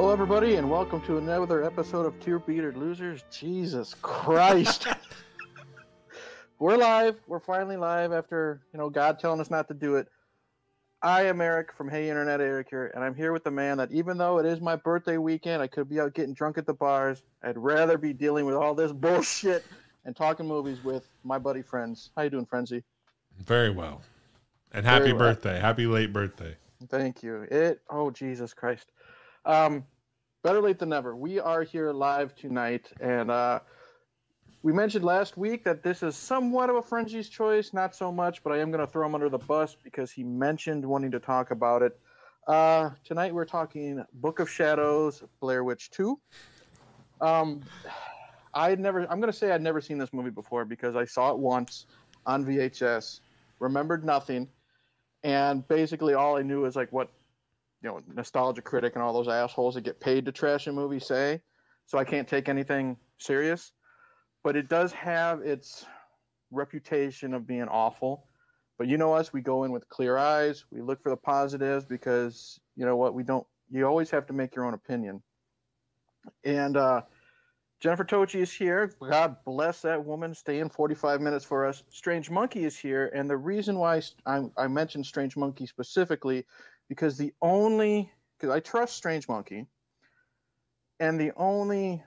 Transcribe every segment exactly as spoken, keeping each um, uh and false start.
Hello, everybody, and welcome to another episode of Two Beater Losers. Jesus Christ. We're live. We're finally live after, you know, God telling us not to do it. I am Eric from Hey Internet Eric here, and I'm here with the man that even though it is my birthday weekend, I could be out getting drunk at the bars. I'd rather be dealing with all this bullshit and talking movies with my buddy Friends. How you doing, Frenzy? Very well. And happy Very well. birthday. Happy late birthday. Thank you. It. Oh, Jesus Christ. Um, better late than never. We are here live tonight, and uh, we mentioned last week that this is somewhat of a Frenzy's choice, not so much, but I am going to throw him under the bus because he mentioned wanting to talk about it. Uh, tonight we're talking Book of Shadows, Blair Witch two. Um, I had never. I'm going to say I'd never seen this movie before because I saw it once on V H S, remembered nothing, and basically all I knew is like what. You know, Nostalgia Critic and all those assholes that get paid to trash a movie say, so I can't take anything serious. But it does have its reputation of being awful. But you know us, we go in with clear eyes. We look for the positives because, you know what, we don't – you always have to make your own opinion. And uh, Jennifer Tochi is here. God bless that woman staying forty-five minutes for us. Strange Monkey is here. And the reason why I, I mentioned Strange Monkey specifically – Because the only, because I trust Strange Monkey, and the only,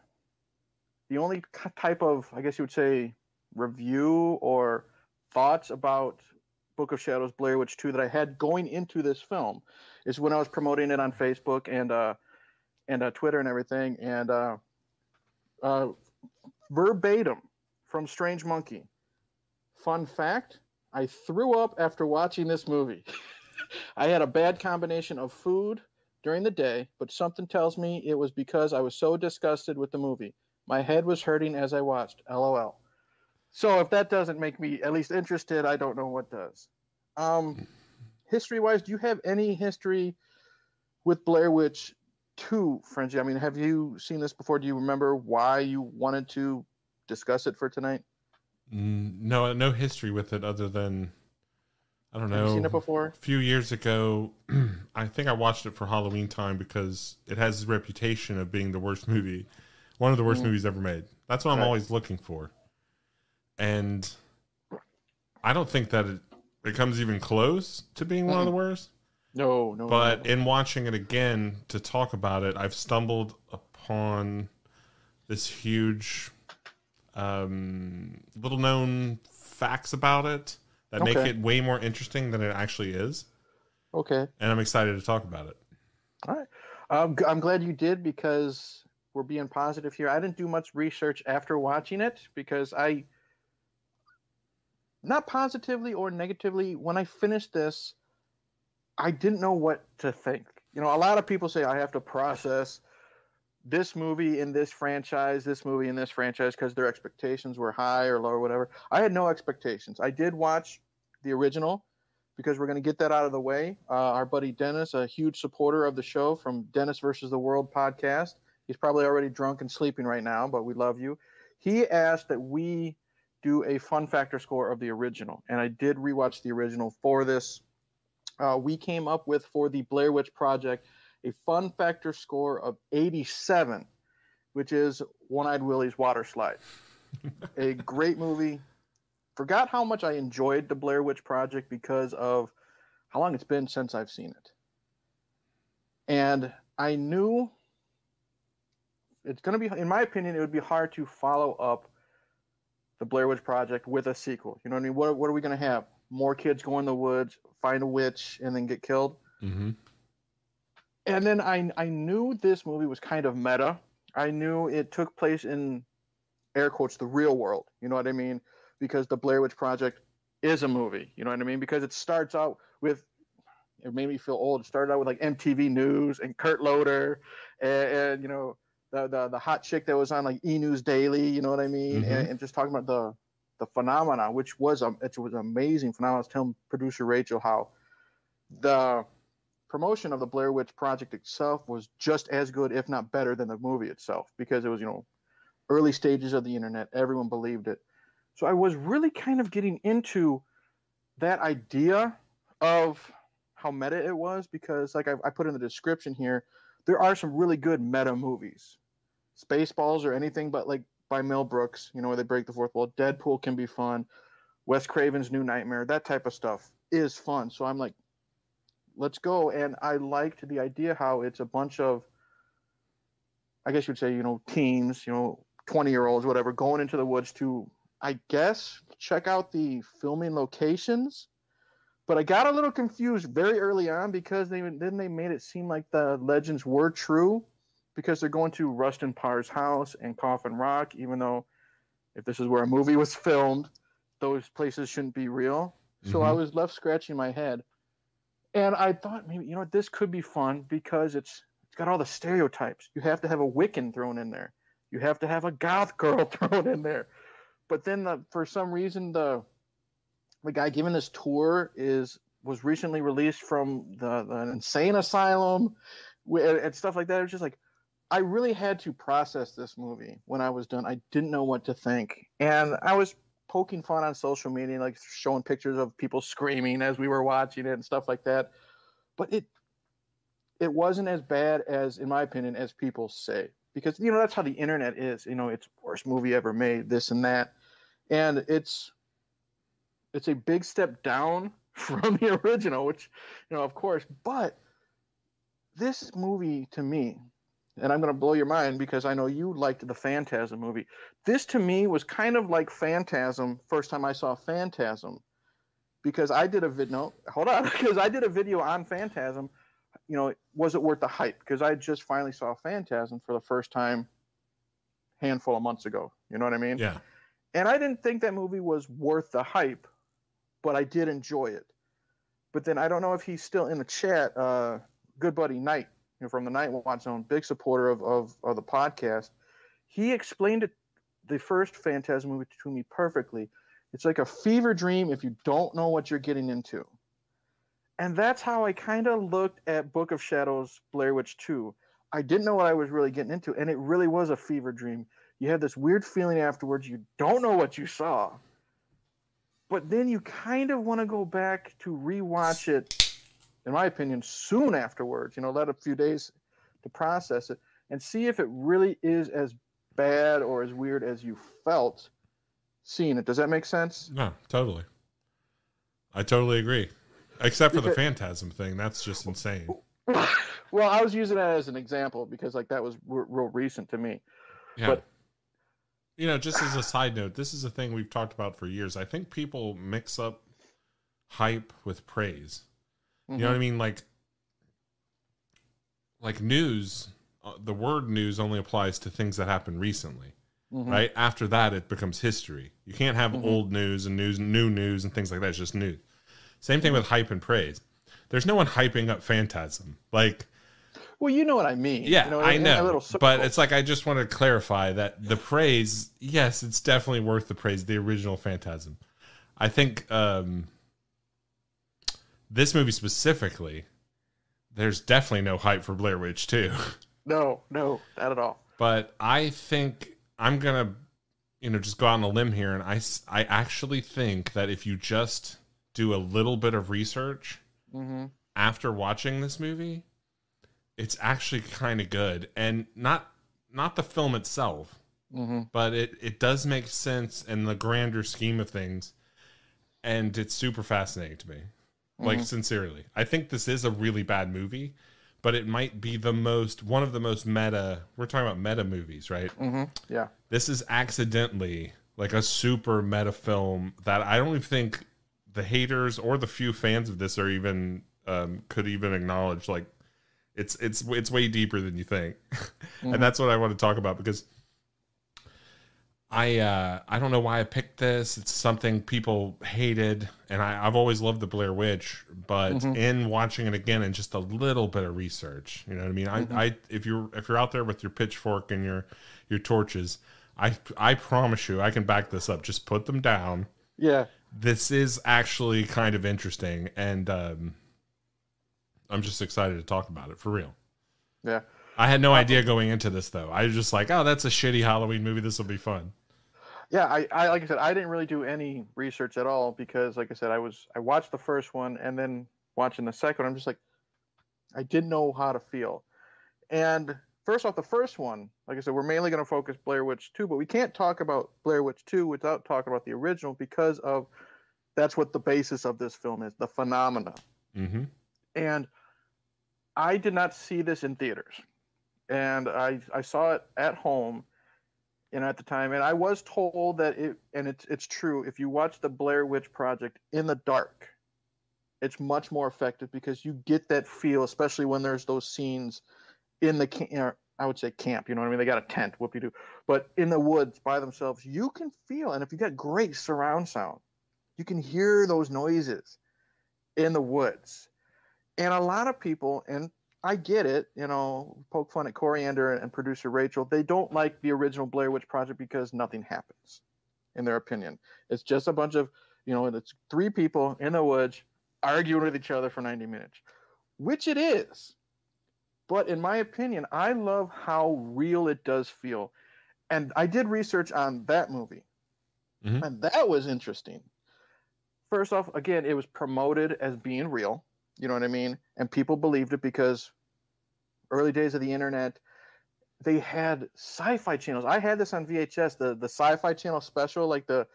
the only type of, I guess you would say, review or thoughts about Book of Shadows Blair Witch two that I had going into this film is when I was promoting it on Facebook and uh, and uh, Twitter and everything, and uh, uh, verbatim from Strange Monkey. Fun fact: I threw up after watching this movie. I had a bad combination of food during the day, but something tells me it was because I was so disgusted with the movie. My head was hurting as I watched. LOL. So if that doesn't make me at least interested, I don't know what does. Um, history-wise, do you have any history with Blair Witch two, Frenzy? I mean, have you seen this before? Do you remember why you wanted to discuss it for tonight? No, no history with it other than... I don't know. Have you seen it before? A few years ago, I think I watched it for Halloween time because it has this reputation of being the worst movie, one of the worst mm. movies ever made. That's what right. I'm always looking for. And I don't think that it, it comes even close to being mm. one of the worst. No, no. But no. in watching it again to talk about it, I've stumbled upon this huge um, little known facts about it. That okay. make it way more interesting than it actually is. Okay. And I'm excited to talk about it. All right. Um, I'm glad you did because we're being positive here. I didn't do much research after watching it because I, not positively or negatively, when I finished this, I didn't know what to think. You know, a lot of people say I have to process this movie in this franchise, this movie in this franchise, because their expectations were high or low or whatever. I had no expectations. I did watch the original because we're going to get that out of the way. Uh, our buddy Dennis, a huge supporter of the show from Dennis versus the World podcast. He's probably already drunk and sleeping right now, but we love you. He asked that we do a fun factor score of the original, and I did rewatch the original for this. Uh, we came up with, for the Blair Witch Project, a fun factor score of eighty-seven, which is One-Eyed Willie's Water Slide. A great movie. Forgot how much I enjoyed the Blair Witch Project because of how long it's been since I've seen it. And I knew it's going to be, in my opinion, it would be hard to follow up the Blair Witch Project with a sequel. You know what I mean? What, what are we going to have? More kids go in the woods, find a witch, and then get killed? Mm-hmm. And then I I knew this movie was kind of meta. I knew it took place in, air quotes, the real world. You know what I mean? Because the Blair Witch Project is a movie. You know what I mean? Because it starts out with, it made me feel old. It started out with like M T V News and Kurt Loder and, and you know, the, the the hot chick that was on like E! News Daily. You know what I mean? Mm-hmm. and, and just talking about the the phenomena, which was, um, it was amazing phenomenon. I was telling producer Rachel how the promotion of the Blair Witch Project itself was just as good, if not better, than the movie itself because it was, you know, early stages of the internet. Everyone believed it. So I was really kind of getting into that idea of how meta it was because, like I, I put in the description here, there are some really good meta movies. Spaceballs or anything but like by Mel Brooks, you know, where they break the fourth wall. Deadpool can be fun. Wes Craven's New Nightmare, that type of stuff is fun. So I'm like, let's go. And I liked the idea how it's a bunch of, I guess you'd say, you know, teens, you know, twenty-year-olds, whatever, going into the woods to, I guess, check out the filming locations. But I got a little confused very early on because they then they made it seem like the legends were true because they're going to Rustin Parr's house and Coffin Rock, even though if this is where a movie was filmed, those places shouldn't be real. Mm-hmm. So I was left scratching my head. And I thought, maybe, you know, this could be fun because it's it's got all the stereotypes. You have to have a Wiccan thrown in there. You have to have a goth girl thrown in there. But then the, for some reason, the the guy giving this tour is was recently released from the, the insane asylum and, and stuff like that. It was just like, I really had to process this movie when I was done. I didn't know what to think. And I was poking fun on social media, like showing pictures of people screaming as we were watching it and stuff like that. But it it wasn't as bad as, in my opinion, as people say. Because, you know, that's how the internet is. You know, it's worst movie ever made, this and that. And it's it's a big step down from the original, which, you know, of course. But this movie to me, and I'm going to blow your mind because I know you liked the Phantasm movie. This to me was kind of like Phantasm, first time I saw Phantasm. Because I did a vid- no, hold on, because I did a video on Phantasm. You know, was it worth the hype? Because I just finally saw Phantasm for the first time a handful of months ago. You know what I mean? Yeah. And I didn't think that movie was worth the hype, but I did enjoy it. But then I don't know if he's still in the chat. Uh, good buddy Knight, you know, from the Nightwatch Zone, big supporter of, of, of the podcast. He explained it, the first Phantasm movie to me perfectly. It's like a fever dream if you don't know what you're getting into. And that's how I kind of looked at Book of Shadows, Blair Witch two. I didn't know what I was really getting into, and it really was a fever dream. You had this weird feeling afterwards. You don't know what you saw. But then you kind of want to go back to rewatch it, in my opinion, soon afterwards. You know, let a few days to process it and see if it really is as bad or as weird as you felt seeing it. Does that make sense? No, totally. I totally agree. Except for the Phantasm thing, that's just insane. Well, I was using that as an example because, like, that was r- real recent to me. Yeah. But you know, just as a side note, this is a thing we've talked about for years. I think people mix up hype with praise. Mm-hmm. You know what I mean? Like, like news. Uh, the word "news" only applies to things that happened recently, mm-hmm. right? After that, it becomes history. You can't have mm-hmm. old news and news, new news, and things like that. It's just news. Same thing with hype and praise. There's no one hyping up Phantasm. Like, well, you know what I mean. Yeah, you know, I know. But it's like, I just want to clarify that the praise, yes, it's definitely worth the praise. The original Phantasm. I think um, this movie specifically, there's definitely no hype for Blair Witch two. No, no, not at all. But I think I'm going to, you know, just go out on a limb here. And I, I actually think that if you just do a little bit of research mm-hmm. after watching this movie, it's actually kind of good. And not not the film itself, mm-hmm. but it, it does make sense in the grander scheme of things. And it's super fascinating to me. Mm-hmm. Like, sincerely. I think this is a really bad movie, but it might be the most, one of the most meta, we're talking about meta movies, right? Mm-hmm. Yeah. This is accidentally like a super meta film that I don't even think the haters or the few fans of this are even um, could even acknowledge. Like, it's it's it's way deeper than you think, mm-hmm. and that's what I want to talk about because I uh, I don't know why I picked this. It's something people hated, and I, I've always loved the Blair Witch, but mm-hmm. in watching it again and just a little bit of research, you know what I mean. Mm-hmm. I, I if you're if you're out there with your pitchfork and your your torches, I I promise you I can back this up. Just put them down. Yeah. This is actually kind of interesting, and um, I'm just excited to talk about it, for real. Yeah. I had no idea going into this, though. I was just like, oh, that's a shitty Halloween movie. This will be fun. Yeah, I, I like I said, I didn't really do any research at all because, like I said, I was I watched the first one, and then watching the second one, I'm just like, I didn't know how to feel. And first off, the first one, like I said, we're mainly going to focus Blair Witch two, but we can't talk about Blair Witch two without talking about the original because of that's what the basis of this film is, the phenomena. Mm-hmm. And I did not see this in theaters. And I, I saw it at home, you know, at the time. And I was told that it, and it's, it's true, if you watch the Blair Witch Project in the dark, it's much more effective because you get that feel, especially when there's those scenes in the camp, I would say camp, you know what I mean? They got a tent, whoop-de-doo. But in the woods by themselves, you can feel, and if you got great surround sound, you can hear those noises in the woods. And a lot of people, and I get it, you know, poke fun at Coriander and producer Rachel, they don't like the original Blair Witch Project because nothing happens, in their opinion. It's just a bunch of, you know, it's three people in the woods arguing with each other for ninety minutes, which it is. But in my opinion, I love how real it does feel. And I did research on that movie, mm-hmm. and that was interesting. First off, again, it was promoted as being real, you know what I mean? And people believed it because early days of the internet, they had sci-fi channels. I had this on V H S, the, the Sci-Fi Channel special, like the,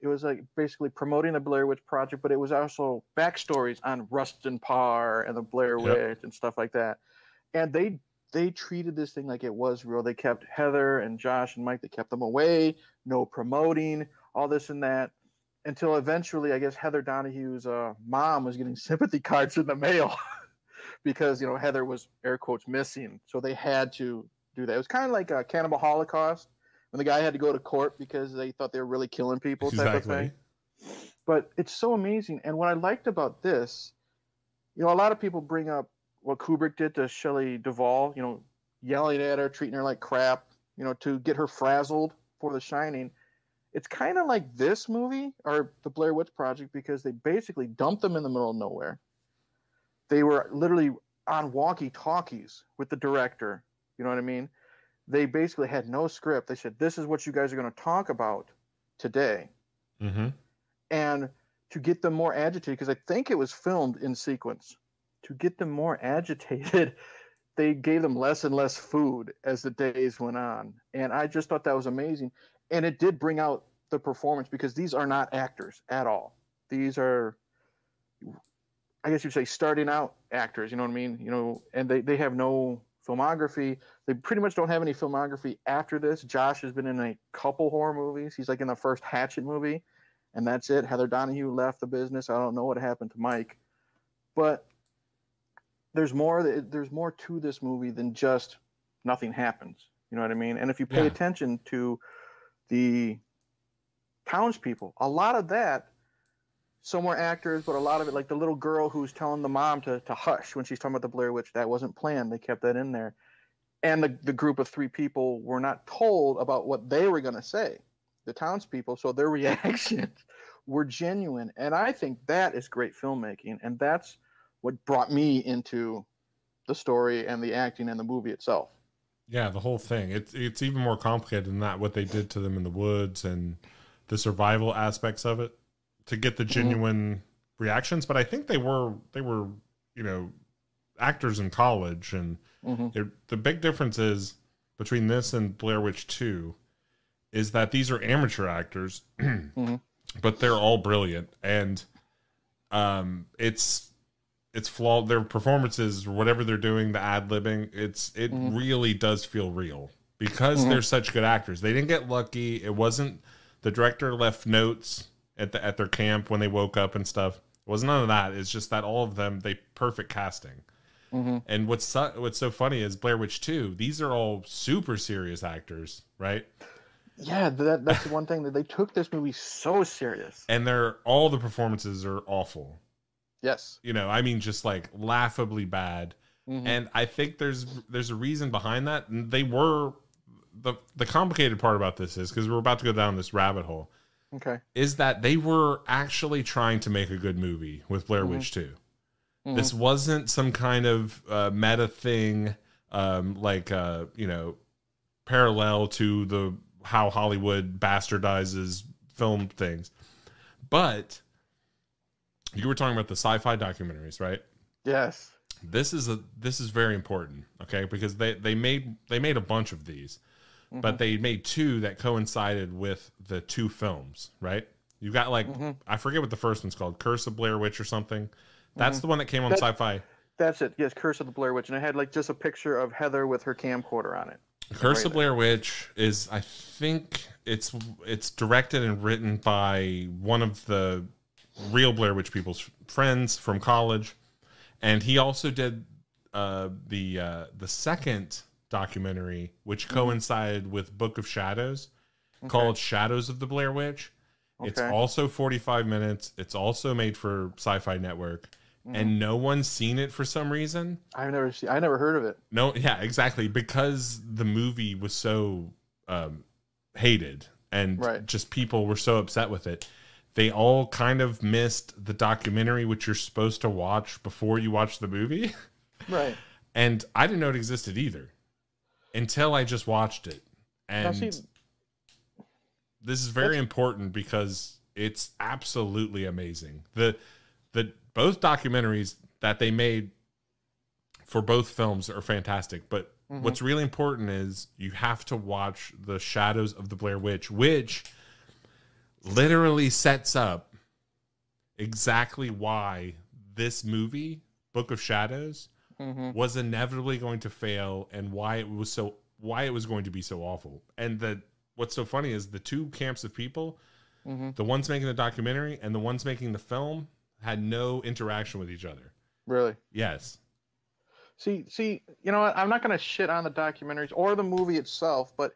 it was like basically promoting the Blair Witch Project, but it was also backstories on Rustin Parr and the Blair Witch yep. and stuff like that. And they they treated this thing like it was real. They kept Heather and Josh and Mike, they kept them away, no promoting, all this and that, until eventually, I guess, Heather Donahue's uh, mom was getting sympathy cards in the mail because, you know, Heather was, air quotes, missing. So they had to do that. It was kind of like a Cannibal Holocaust when the guy had to go to court because they thought they were really killing people type exactly. of thing. But it's so amazing. And what I liked about this, you know, a lot of people bring up what Kubrick did to Shelley Duvall, you know, yelling at her, treating her like crap, you know, to get her frazzled for The Shining. It's kind of like this movie or the Blair Witch Project because they basically dumped them in the middle of nowhere. They were literally on walkie-talkies with the director, you know what I mean? They basically had no script. They said, this is what you guys are going to talk about today. Mm-hmm. And to get them more agitated, because I think it was filmed in sequence, to get them more agitated, they gave them less and less food as the days went on. And I just thought that was amazing. And it did bring out the performance because these are not actors at all. These are, I guess you'd say, starting out actors, you know what I mean? You know, and they, they have no filmography. They pretty much don't have any filmography after this. Josh has been in a couple horror movies. He's like in the first Hatchet movie, and that's it. Heather Donahue left the business. I don't know what happened to Mike. But There's more, there's more to this movie than just nothing happens. You know what I mean? And if you pay yeah. attention to the townspeople, a lot of that, some were actors, but a lot of it, like the little girl who's telling the mom to, to hush when she's talking about the Blair Witch, that wasn't planned. They kept that in there. And the, the group of three people were not told about what they were going to say, the townspeople, so their reactions were genuine. And I think that is great filmmaking, and that's what brought me into the story and the acting and the movie itself. Yeah, the whole thing. It's it's even more complicated than that, what they did to them in the woods and the survival aspects of it to get the genuine mm-hmm. reactions. But I think they were, they were, you know, actors in college. And mm-hmm. the big difference is between this and Blair Witch two is that these are amateur actors, mm-hmm. but they're all brilliant. And um, it's... It's flawed. Their performances, whatever they're doing, the ad-libbing, it's it mm-hmm. really does feel real because mm-hmm. they're such good actors. They didn't get lucky. It wasn't the director left notes at the at their camp when they woke up and stuff. It was none of that. It's just that all of them they perfect casting. Mm-hmm. And what's so, what's so funny is Blair Witch two. These are all super serious actors, right? Yeah, that that's the one thing that they took this movie so serious. And they're all the performances are awful. Yes. You know, I mean, just like laughably bad. Mm-hmm. And I think there's there's a reason behind that. And they were the the complicated part about this is because we're about to go down this rabbit hole. Okay. Is that they were actually trying to make a good movie with Blair mm-hmm. Witch two. Mm-hmm. This wasn't some kind of uh, meta thing um, like, uh, you know, parallel to the how Hollywood bastardizes film things. But you were talking about the sci-fi documentaries, right? Yes. This is a this is very important, okay? Because they they made they made a bunch of these, mm-hmm. but they made two that coincided with the two films, right? You got like mm-hmm. I forget what the first one's called, Curse of Blair Witch or something. That's mm-hmm. the one that came on that, Sci-Fi. That's it. Yes, Curse of the Blair Witch, and I had like just a picture of Heather with her camcorder on it. Curse of Blair Witch is, I think it's it's directed and written by one of the real Blair Witch people's friends from college. And he also did uh, the uh, the second documentary, which coincided with Book of Shadows, okay. called Shadows of the Blair Witch. Okay. It's also forty-five minutes. It's also made for Sci-Fi Network, mm. and no one's seen it for some reason. I've never seen. I never heard of it. No, yeah, exactly, because the movie was so um, hated, and right. just people were so upset with it. They all kind of missed the documentary, which you're supposed to watch before you watch the movie. Right. And I didn't know it existed either until I just watched it. And see, this is very important because it's absolutely amazing. The, the both documentaries that they made for both films are fantastic. But mm-hmm. what's really important is you have to watch the Shadows of the Blair Witch, which... literally sets up exactly why this movie, Book of Shadows, mm-hmm. was inevitably going to fail, and why it was so why it was going to be so awful. And the what's so funny is the two camps of people, mm-hmm. the ones making the documentary and the ones making the film, had no interaction with each other. Really? Yes. See, see, you know what? I'm not going to shit on the documentaries or the movie itself, but.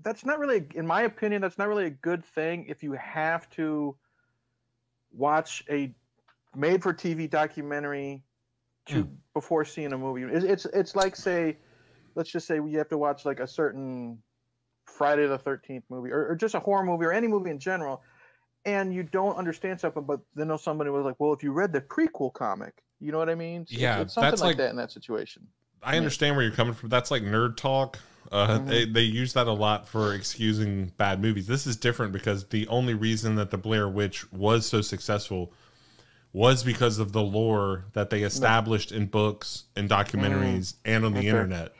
That's not really, in my opinion, that's not really a good thing if you have to watch a made-for-T V documentary to mm. before seeing a movie. It's, it's it's like, say, let's just say you have to watch like a certain Friday the thirteenth movie or, or just a horror movie or any movie in general, and you don't understand something, but then somebody was like, well, if you read the prequel comic, you know what I mean? So yeah, it's something that's like, like that in that situation. I understand where you're coming from. That's like nerd talk. Uh, mm-hmm. they, they use that a lot for excusing bad movies. This is different because the only reason that the Blair Witch was so successful was because of the lore that they established no. in books and documentaries mm-hmm. and on the okay. internet.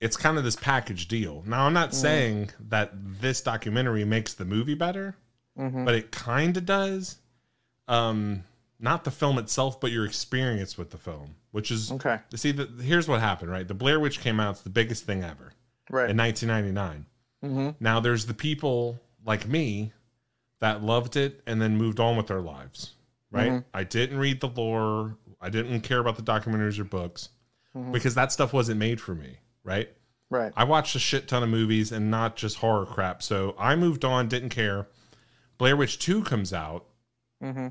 It's kind of this package deal. Now, I'm not mm-hmm. saying that this documentary makes the movie better, mm-hmm. but it kind of does. Um, not the film itself, but your experience with the film. Which is okay. See, the, here's what happened, right? The Blair Witch came out; it's the biggest thing ever, right? In nineteen ninety-nine. Mm-hmm. Now there's the people like me that loved it and then moved on with their lives, right? Mm-hmm. I didn't read the lore. I didn't care about the documentaries or books mm-hmm. because that stuff wasn't made for me, right? Right. I watched a shit ton of movies and not just horror crap, so I moved on, didn't care. Blair Witch two comes out, mm-hmm.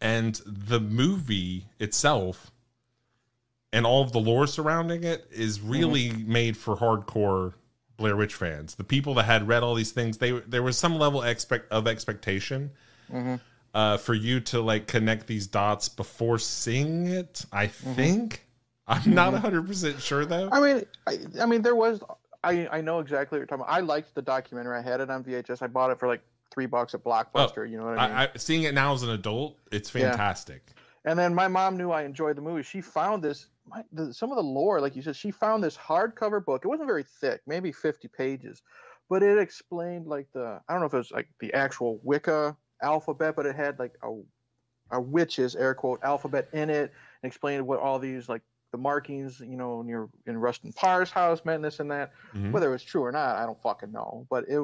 and the movie itself. And all of the lore surrounding it is really mm-hmm. made for hardcore Blair Witch fans. The people that had read all these things, they there was some level expect of expectation mm-hmm. uh, for you to like connect these dots before seeing it. I mm-hmm. think I'm not one hundred percent sure though. I mean, I, I mean, there was. I I know exactly what you're talking about. I liked the documentary. I had it on V H S. I bought it for like three bucks at Blockbuster. Oh, you know what I mean? I, I, seeing it now as an adult, it's fantastic. Yeah. And then my mom knew I enjoyed the movie. She found this. My, the, some of the lore, like you said, she found this hardcover book. It wasn't very thick, maybe fifty pages, but it explained like the, I don't know if it was like the actual Wicca alphabet, but it had like a, a witch's air quote alphabet in it, and explained what all these like the markings, you know, near in Rustin Parr's house meant this and that. Mm-hmm. Whether it was true or not, I don't fucking know. But it,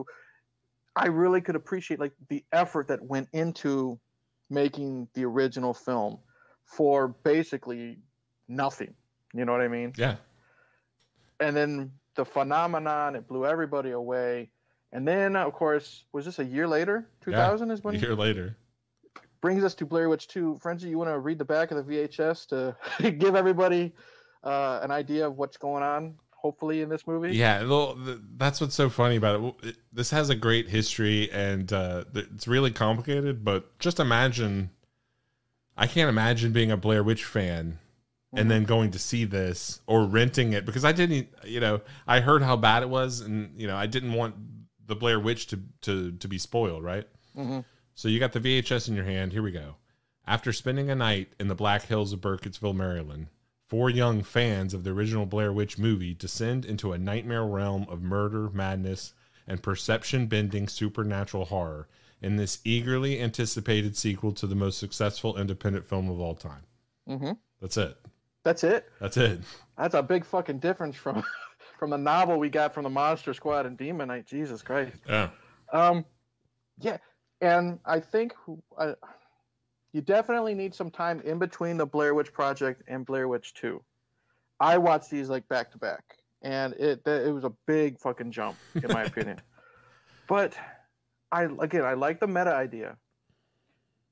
I really could appreciate like the effort that went into making the original film for basically nothing, you know what I mean? Yeah. And then the phenomenon, it blew everybody away. And then, of course, was this a year later? two thousand yeah, is when. A year later. Brings us to Blair Witch two. Frenzy, you want to read the back of the V H S to give everybody uh, an idea of what's going on, hopefully, in this movie? Yeah, well, that's what's so funny about it. This has a great history, and uh, it's really complicated, but just imagine. I can't imagine being a Blair Witch fan and then going to see this or renting it, because I didn't, you know, I heard how bad it was, and you know, I didn't want the Blair Witch to to to be spoiled, right? Mm-hmm. So you got the V H S in your hand. Here we go. After spending a night in the Black Hills of Burkittsville, Maryland, four young fans of the original Blair Witch movie descend into a nightmare realm of murder, madness, and perception-bending supernatural horror in this eagerly anticipated sequel to the most successful independent film of all time. Mm-hmm. That's it. That's it? That's it. That's a big fucking difference from from the novel we got from the Monster Squad and Demon Knight. Jesus Christ. Yeah. Um, yeah, and I think uh, you definitely need some time in between the Blair Witch Project and Blair Witch two. I watched these like back to back, and it it was a big fucking jump in my opinion. But I again, I like the meta idea.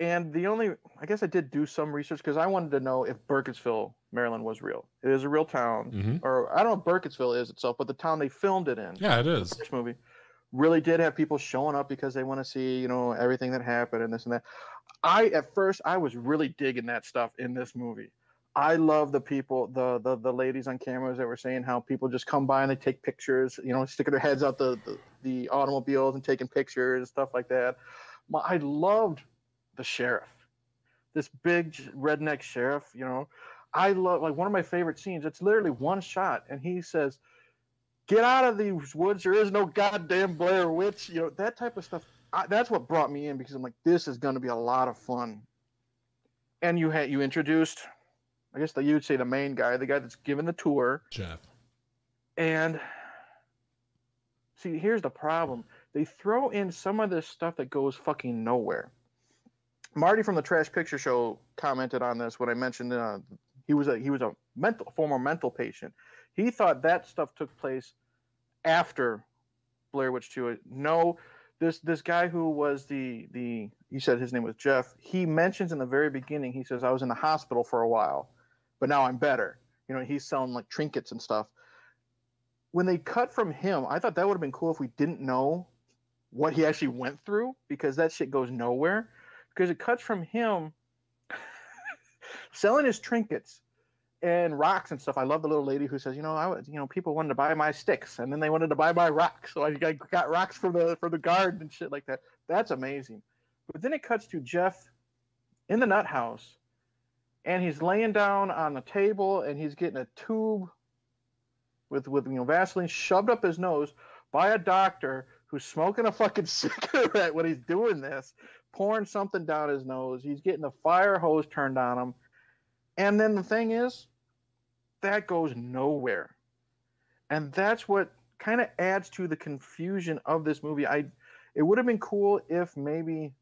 And the only, I guess I did do some research because I wanted to know if Burkittsville, Maryland was real. It is a real town. Mm-hmm. Or I don't know if Burkittsville is itself, but the town they filmed it in. Yeah, it is. The first movie really did have people showing up because they want to see, you know, everything that happened and this and that. I, at first, I was really digging that stuff in this movie. I love the people, the, the the ladies on cameras that were saying how people just come by and they take pictures, you know, sticking their heads out the, the, the automobiles and taking pictures and stuff like that. I loved the sheriff, this big redneck sheriff, you know. I love, like, one of my favorite scenes, it's literally one shot, and he says, "Get out of these woods, there is no goddamn Blair Witch," you know, that type of stuff. I, that's what brought me in, because I'm like, this is going to be a lot of fun. And you had, you introduced, I guess that you'd say the main guy, the guy that's giving the tour, Jeff. And see, here's the problem, they throw in some of this stuff that goes fucking nowhere. Marty from the Trash Picture Show commented on this when I mentioned uh, he was a he was a mental former mental patient. He thought that stuff took place after Blair Witch two. No, this this guy who was the the you said his name was Jeff. He mentions in the very beginning, he says, "I was in the hospital for a while, but now I'm better." You know, he's selling like trinkets and stuff. When they cut from him, I thought that would have been cool if we didn't know what he actually went through, because that shit goes nowhere. Because it cuts from him selling his trinkets and rocks and stuff. I love the little lady who says, "You know, I was, you know, people wanted to buy my sticks, and then they wanted to buy my rocks, so I got rocks from the from the garden and shit like that." That's amazing. But then it cuts to Jeff in the nut house, and he's laying down on the table, and he's getting a tube with with you know Vaseline shoved up his nose by a doctor who's smoking a fucking cigarette when he's doing this, pouring something down his nose. He's getting a fire hose turned on him. And then the thing is, that goes nowhere. And that's what kind of adds to the confusion of this movie. I, it would have been cool if maybe,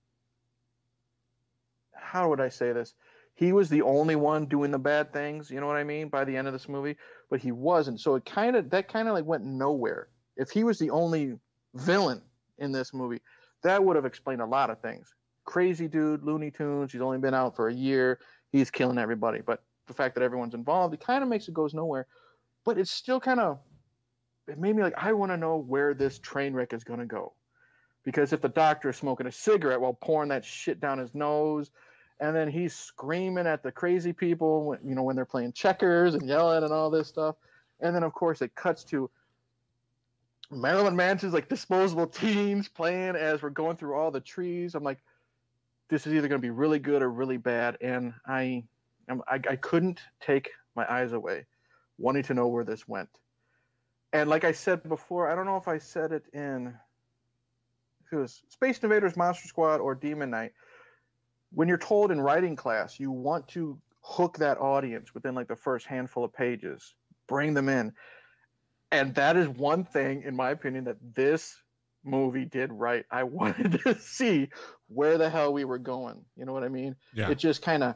how would I say this? He was the only one doing the bad things, you know what I mean, by the end of this movie, but he wasn't. So it kind of, that kind of like went nowhere. If he was the only villain in this movie, that would have explained a lot of things. Crazy dude, Looney Tunes, he's only been out for a year, he's killing everybody. But the fact that everyone's involved, it kind of makes it goes nowhere. But it's still kind of, it made me like, I want to know where this train wreck is going to go. Because if the doctor is smoking a cigarette while pouring that shit down his nose, and then he's screaming at the crazy people when, you know, when they're playing checkers and yelling and all this stuff. And then, of course, it cuts to Marilyn Manson's like disposable teens playing as we're going through all the trees. I'm like, this is either going to be really good or really bad. And I, I'm, I, I couldn't take my eyes away, wanting to know where this went. And like I said before, I don't know if I said it in, if it was Space Invaders, Monster Squad, or Demon Knight. When you're told in writing class, you want to hook that audience within like the first handful of pages, bring them in. And that is one thing, in my opinion, that this movie did right. I wanted to see where the hell we were going. You know what I mean? Yeah. It just kind of,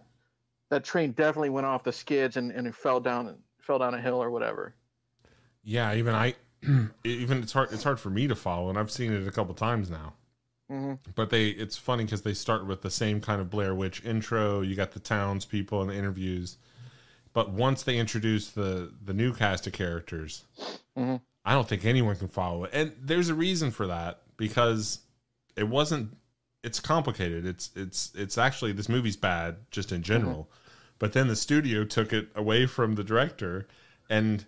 that train definitely went off the skids and, and it fell down and fell down a hill or whatever. Yeah, even I, even it's hard, it's hard for me to follow, and I've seen it a couple times now. Mm-hmm. But they, it's funny because they start with the same kind of Blair Witch intro. You got the townspeople and the interviews. But once they introduce the, the new cast of characters, mm-hmm. I don't think anyone can follow it. And there's a reason for that, because it wasn't, it's complicated. It's, it's, it's actually, this movie's bad just in general, mm-hmm. but then the studio took it away from the director, and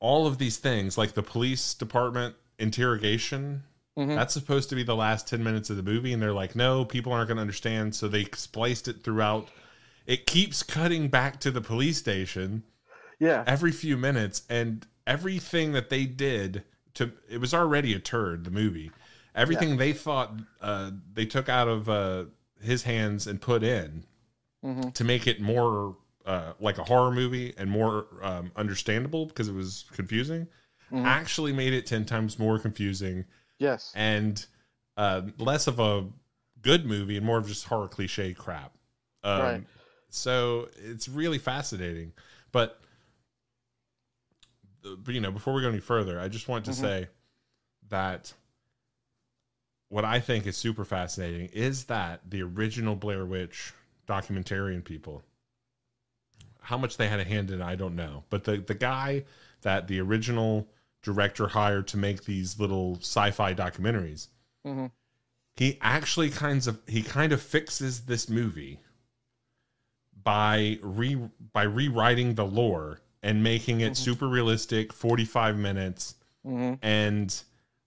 all of these things like the police department interrogation Mm-hmm. That's supposed to be the last ten minutes of the movie, and they're like, no, people aren't going to understand, so they spliced it throughout. It keeps cutting back to the police station yeah, every few minutes, and everything that they did, to it was already a turd, the movie. Everything yeah. they thought uh, they took out of uh, his hands and put in mm-hmm. to make it more uh, like a horror movie and more um, understandable because it was confusing, mm-hmm. actually made it ten times more confusing. Yes. And uh, less of a good movie and more of just horror cliche crap. Um, right. So it's really fascinating. But, you know, before we go any further, I just want to mm-hmm. say that what I think is super fascinating is that the original Blair Witch documentarian people, how much they had a hand in it, I don't know. But the, the guy that the original director hired to make these little sci-fi documentaries, mm-hmm. he actually kinds of he kind of fixes this movie by re by rewriting the lore and making it mm-hmm. super realistic, forty-five minutes, mm-hmm. and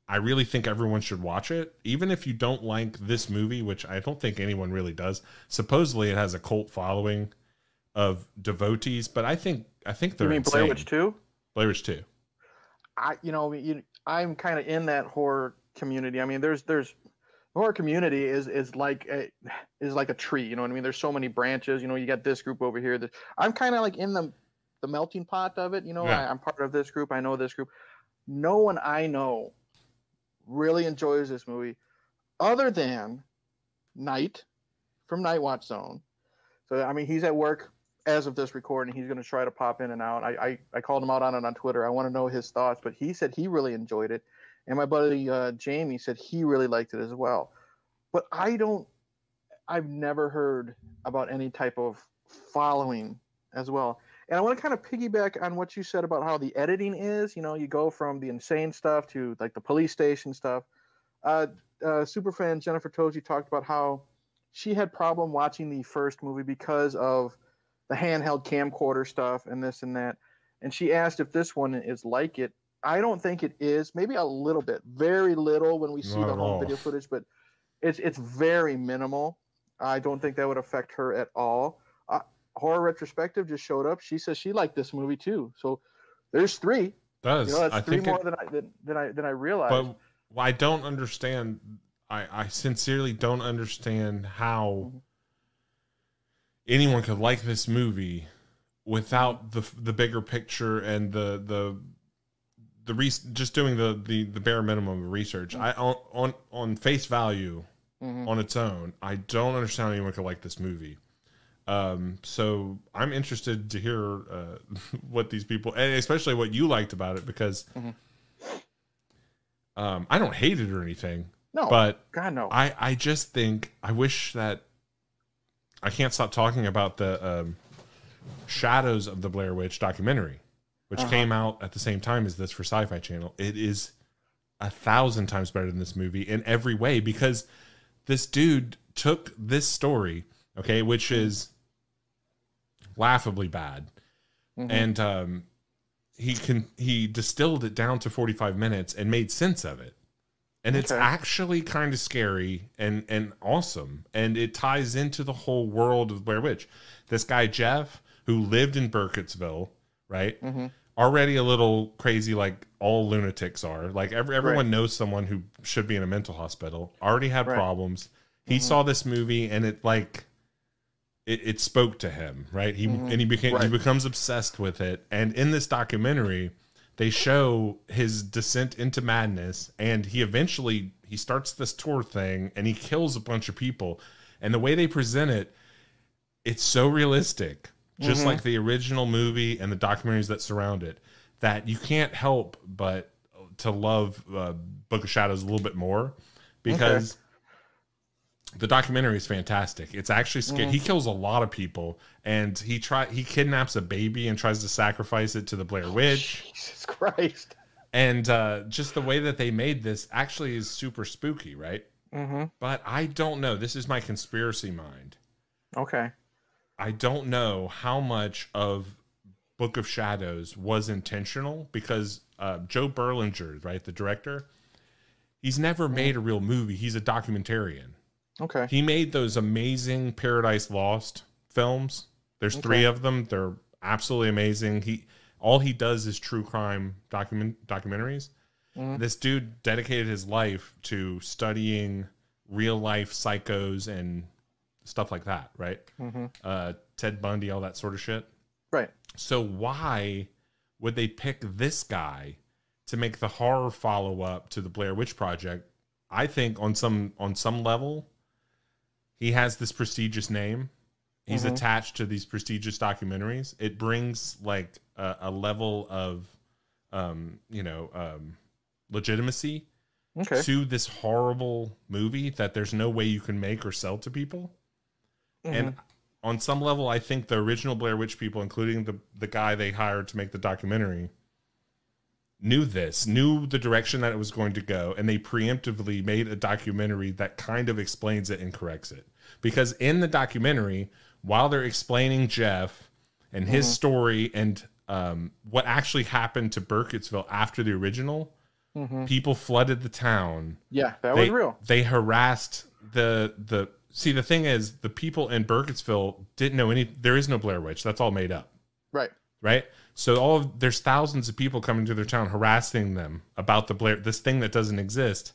I really think everyone should watch it, even if you don't like this movie, which I don't think anyone really does. Supposedly, it has a cult following of devotees, but I think I think they're. You mean insane. Blair Witch two? Blair Witch two. I, you know, you, I'm kind of in that horror community. I mean, there's, there's, the horror community is, is like, a, is like a tree. You know what I mean? There's so many branches. You know, you got this group over here. That, I'm kind of like in the, the melting pot of it. You know, yeah. I, I'm part of this group. I know this group. No one I know really enjoys this movie, other than Knight from Nightwatch Zone. So I mean, he's at work as of this recording. He's going to try to pop in and out. I, I, I called him out on it on Twitter. I want to know his thoughts, but he said he really enjoyed it. And my buddy uh, Jamie said he really liked it as well. But I don't, I've never heard about any type of following as well. And I want to kind of piggyback on what you said about how the editing is. You know, you go from the insane stuff to like the police station stuff. Uh, uh, Superfan Jennifer Tochi talked about how she had problem watching the first movie because of the handheld camcorder stuff and this and that. And she asked if this one is like it. I don't think it is. Maybe a little bit, very little when we see the home video footage, but it's it's very minimal. I don't think that would affect her at all. Uh, Horror Retrospective just showed up. She says she liked this movie too. So there's three. Does. You know, that's I three think more it, than, I, than, than, I, than I realized. But well, I don't understand. I, I sincerely don't understand how mm-hmm. anyone could like this movie without the the bigger picture and the the the re- just doing the, the the bare minimum of research. Mm-hmm. I on on face value mm-hmm. on its own, I don't understand how anyone could like this movie. Um, so I'm interested to hear uh, what these people, and especially what you liked about it, because mm-hmm. um, I don't hate it or anything. No, but God no. I I just think I wish that. I can't stop talking about the um, Shadows of the Blair Witch documentary, which uh-huh. came out at the same time as this for Sci-Fi Channel. It is a thousand times better than this movie in every way, because this dude took this story, okay, which is laughably bad, mm-hmm. and um, he can he distilled it down to forty-five minutes and made sense of it. And it's okay. actually kind of scary and, and awesome. And it ties into the whole world of Blair Witch. This guy, Jeff, who lived in Burkittsville, right? Mm-hmm. Already a little crazy, like all lunatics are. Like every, everyone right. knows someone who should be in a mental hospital. Already had right. problems. He mm-hmm. saw this movie and it like, it, it spoke to him, right? He mm-hmm. And he, became, right. he becomes obsessed with it. And in this documentary, they show his descent into madness, and he eventually he starts this tour thing, and he kills a bunch of people. And the way they present it, it's so realistic, just mm-hmm. like the original movie and the documentaries that surround it, that you can't help but to love uh, Book of Shadows a little bit more, because okay. the documentary is fantastic. It's actually sca- mm-hmm. he kills a lot of people, and he try he kidnaps a baby and tries to sacrifice it to the Blair Witch. Jeez. Christ. And uh, just the way that they made this actually is super spooky, right? Mm-hmm. But I don't know. This is my conspiracy mind. Okay. I don't know how much of Book of Shadows was intentional, because uh, Joe Berlinger, right, the director, He's never made a real movie. He's a documentarian. Okay. He made those amazing Paradise Lost films. There's okay. three of them. They're absolutely amazing. He all he does is true crime document documentaries. Mm. This dude dedicated his life to studying real life psychos and stuff like that, right? Mm-hmm. Uh, Ted Bundy, all that sort of shit. Right. So why would they pick this guy to make the horror follow-up to the Blair Witch Project? I think on some on some level, he has this prestigious name. He's mm-hmm. attached to these prestigious documentaries. It brings like a, a level of, um, you know, um, legitimacy okay. to this horrible movie that there's no way you can make or sell to people. Mm-hmm. And on some level, I think the original Blair Witch people, including the the guy they hired to make the documentary, knew this, knew the direction that it was going to go, and they preemptively made a documentary that kind of explains it and corrects it. Because in the documentary, while they're explaining Jeff and mm-hmm. his story and um, what actually happened to Burkittsville after the original, mm-hmm. people flooded the town. Yeah, that they, was real. They harassed the the. See, the thing is, the people in Burkittsville didn't know any. There is no Blair Witch. That's all made up. Right. Right. So all of, there's thousands of people coming to their town harassing them about the Blair, this thing that doesn't exist.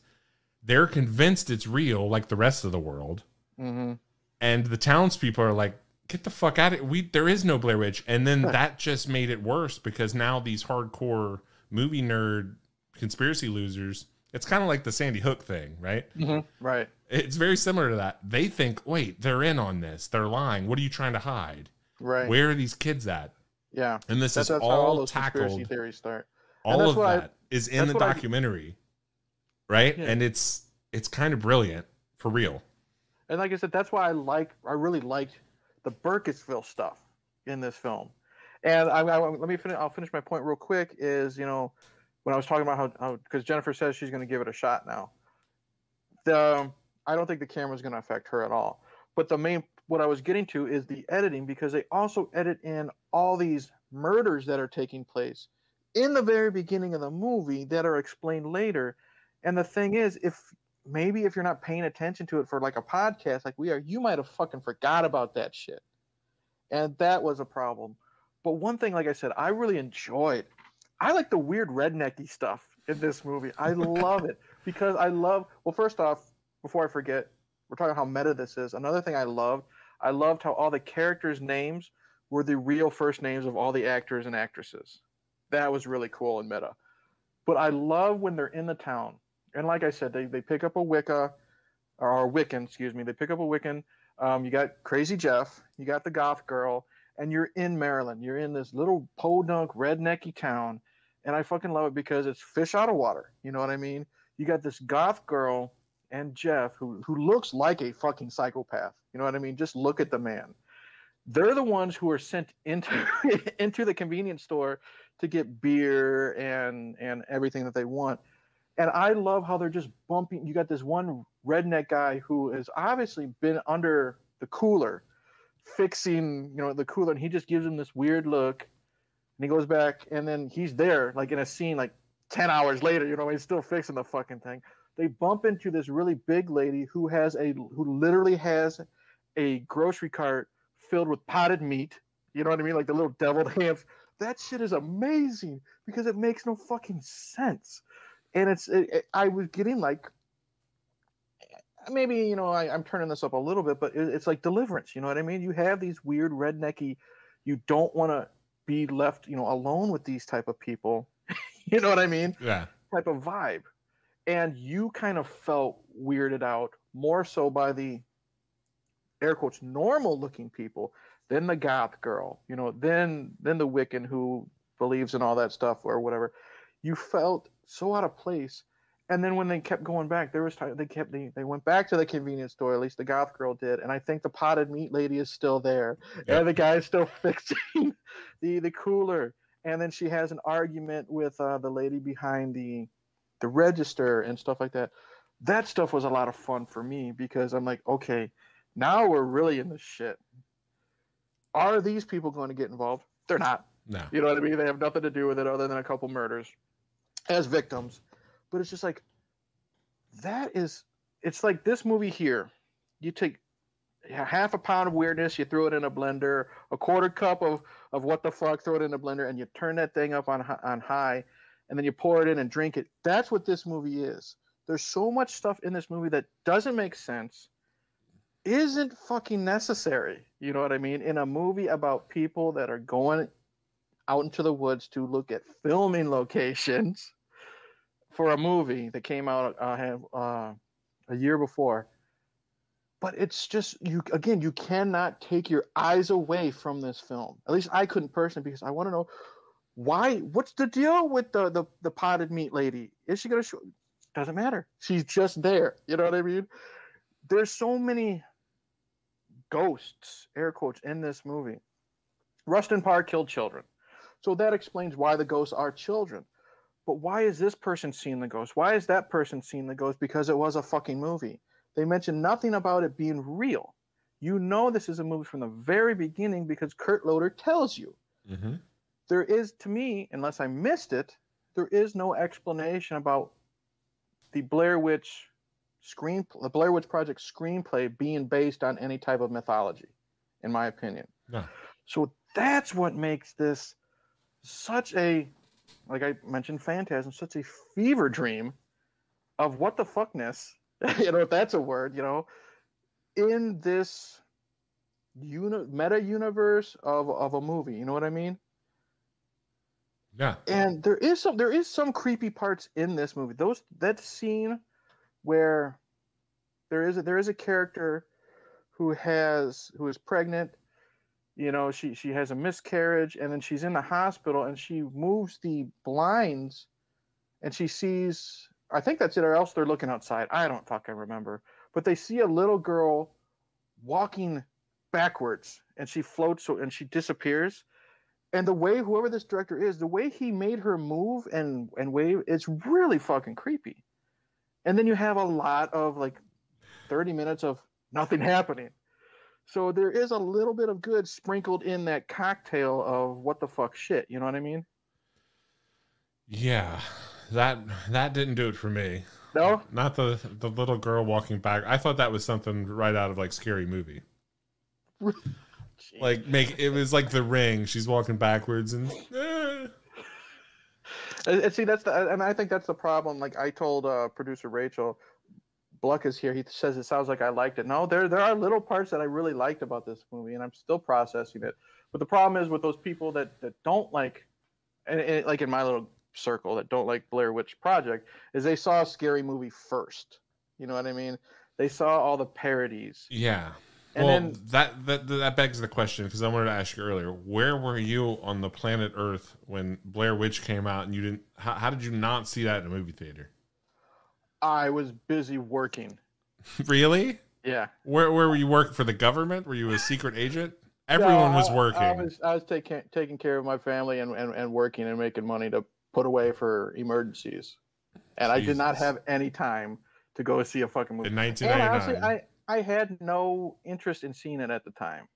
They're convinced it's real, like the rest of the world. Mm-hmm. And the townspeople are like, "Get the fuck out of it! We there is no Blair Witch." And then huh. that just made it worse because now these hardcore movie nerd conspiracy losers. It's kind of like the Sandy Hook thing, right? Mm-hmm. Right. It's very similar to that. They think, "Wait, they're in on this. They're lying. What are you trying to hide? Right? Where are these kids at?" Yeah, and this that, is all, all those tackled. Conspiracy theories start. All of that I, is in the documentary, I, right? Yeah. And it's it's kind of brilliant for real. And like I said, that's why I like I really liked the Burkittsville stuff in this film. And I, I let me finish. I'll finish my point real quick. Is you know when I was talking about how because Jennifer says she's going to give it a shot now. The I don't think the camera's going to affect her at all. But the main what I was getting to is the editing, because they also edit in all these murders that are taking place in the very beginning of the movie that are explained later. And the thing is, if maybe if you're not paying attention to it for like a podcast like we are, you might have fucking forgot about that shit. And that was a problem. But one thing, like I said, I really enjoyed. I like the weird rednecky stuff in this movie. I love it because I love – well, first off, before I forget – we're talking how meta this is. Another thing I loved, I loved how all the characters' names were the real first names of all the actors and actresses. That was really cool and meta. But I love when they're in the town. And like I said, they, they pick up a Wicca, or Wiccan, excuse me. They pick up a Wiccan. Um, you got Crazy Jeff. You got the goth girl. And you're in Maryland. You're in this little podunk, rednecky town. And I fucking love it because it's fish out of water. You know what I mean? You got this goth girl and Jeff, who who looks like a fucking psychopath. You know what I mean? Just look at the man. They're the ones who are sent into into the convenience store to get beer and and everything that they want. And I love how they're just bumping. You got this one redneck guy who has obviously been under the cooler, fixing, you know, the cooler, and he just gives him this weird look, and he goes back, and then he's there, like in a scene, like ten hours later, you know, he's still fixing the fucking thing. They bump into this really big lady who has a who literally has a grocery cart filled with potted meat. You know what I mean? Like the little deviled hams. That shit is amazing because it makes no fucking sense. And it's it, it, I was getting like maybe you know I, I'm turning this up a little bit, but it, it's like Deliverance. You know what I mean? You have these weird rednecky. You don't want to be left you know alone with these type of people. You know what I mean? Yeah. Type of vibe. And you kind of felt weirded out more so by the air quotes normal looking people than the goth girl, you know, then then the Wiccan who believes in all that stuff or whatever. You felt so out of place. And then when they kept going back, there was time they kept they, they went back to the convenience store, at least the goth girl did, and I think the potted meat lady is still there. Yep. And the guy is still fixing the the cooler. And then she has an argument with uh, the lady behind the the register and stuff like that. That stuff was a lot of fun for me because I'm like, okay, now we're really in this shit. Are these people going to get involved? They're not. No. You know what I mean? They have nothing to do with it other than a couple murders as victims. But it's just like, that is, it's like this movie here. You take half a pound of weirdness, you throw it in a blender, a quarter cup of, of what the fuck, throw it in a blender, and you turn that thing up on on high, and then you pour it in and drink it. That's what this movie is. There's so much stuff in this movie that doesn't make sense, isn't fucking necessary. You know what I mean? In a movie about people that are going out into the woods to look at filming locations for a movie that came out uh, uh, a year before. But it's just, you again, you cannot take your eyes away from this film. At least I couldn't personally, because I want to know why. What's the deal with the, the, the potted meat lady? Is she going to show? Doesn't matter. She's just there. You know what I mean? There's so many ghosts, air quotes, in this movie. Rustin Parr killed children. So that explains why the ghosts are children. But why is this person seeing the ghost? Why is that person seeing the ghost? Because it was a fucking movie. They mentioned nothing about it being real. You know this is a movie from the very beginning because Kurt Loder tells you. Mm-hmm. There is, to me, unless I missed it, there is no explanation about the Blair Witch screen, the Blair Witch Project screenplay being based on any type of mythology, in my opinion. No. So that's what makes this such a, like I mentioned, Phantasm, such a fever dream of what the fuckness. You know, if that's a word, you know, in this uni- meta-universe of, of a movie, you know what I mean? Yeah. And there is some there is some creepy parts in this movie. Those that scene where there is a, there is a character who has who is pregnant. You know, she she has a miscarriage, and then she's in the hospital, and she moves the blinds, and she sees. I think that's it, or else they're looking outside. I don't fucking remember. But they see a little girl walking backwards, and she floats and she disappears. And the way whoever this director is, the way he made her move and, and wave, it's really fucking creepy. And then you have a lot of like thirty minutes of nothing happening. So there is a little bit of good sprinkled in that cocktail of what the fuck shit. You know what I mean? Yeah. That that didn't do it for me. No? Not the the little girl walking back. I thought that was something right out of like Scary Movie. Like make it was like The Ring. She's walking backwards and eh. And see that's the and I think that's the problem. Like I told uh, producer Rachel, Bluck is here. He says it sounds like I liked it. No, there there are little parts that I really liked about this movie, and I'm still processing it. But the problem is with those people that, that don't like, and, and like in my little circle that don't like Blair Witch Project is they saw a Scary Movie first. You know what I mean? They saw all the parodies. Yeah. And well, then that, that that begs the question, because I wanted to ask you earlier, where were you on the planet Earth when Blair Witch came out, and you didn't? How, how did you not see that in a movie theater? I was busy working. Really? Yeah. Where where were you working for the government? Were you a secret agent? Everyone no, was working. I was I was taking taking care of my family and, and, and working and making money to put away for emergencies, and Jesus. I did not have any time to go see a fucking movie. In nineteen ninety-nine, and honestly, I, I had no interest in seeing it at the time.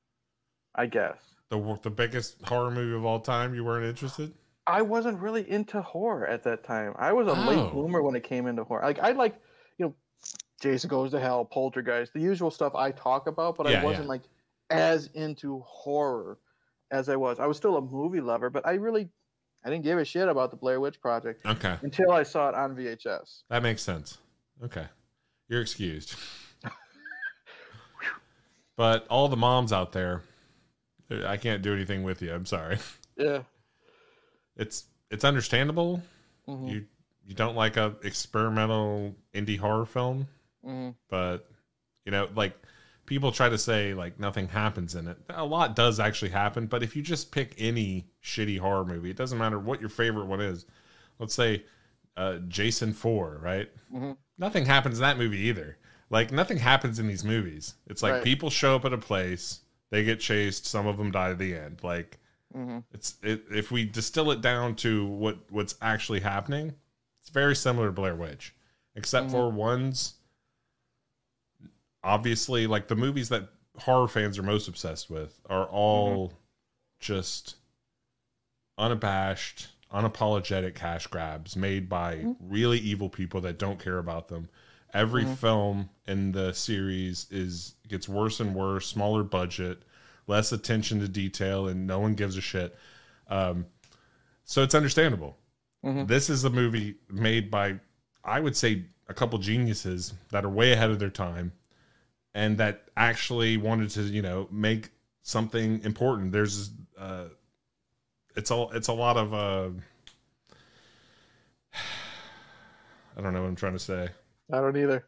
I guess the the biggest horror movie of all time. You weren't interested. I wasn't really into horror at that time. I was a oh. late bloomer when it came into horror. Like I like, you know, Jason Goes to Hell, Poltergeist, the usual stuff I talk about, but yeah, I wasn't yeah. like as into horror as I was. I was still a movie lover, but I really. I didn't give a shit about the Blair Witch Project okay. until I saw it on V H S. That makes sense. Okay. You're excused. But all the moms out there, I can't do anything with you. I'm sorry. Yeah. It's it's understandable. Mm-hmm. You you don't like a experimental indie horror film, mm-hmm. but you know, like people try to say like nothing happens in it. A lot does actually happen, but if you just pick any shitty horror movie, it doesn't matter what your favorite one is. Let's say uh, Jason four, right? Mm-hmm. Nothing happens in that movie either. Like nothing happens in these movies. It's like right. people show up at a place, they get chased, some of them die at the end. Like mm-hmm. it's it, if we distill it down to what what's actually happening, it's very similar to Blair Witch, except mm-hmm. for one's. Obviously, like the movies that horror fans are most obsessed with are all mm-hmm. just unabashed, unapologetic cash grabs made by mm-hmm. really evil people that don't care about them. Every mm-hmm. film in the series is gets worse and worse, smaller budget, less attention to detail, and no one gives a shit. Um, so it's understandable. Mm-hmm. This is a movie made by, I would say, a couple geniuses that are way ahead of their time and that actually wanted to, you know, make something important. There's, uh, it's all, it's a lot of, uh, I don't know what I'm trying to say. I don't either.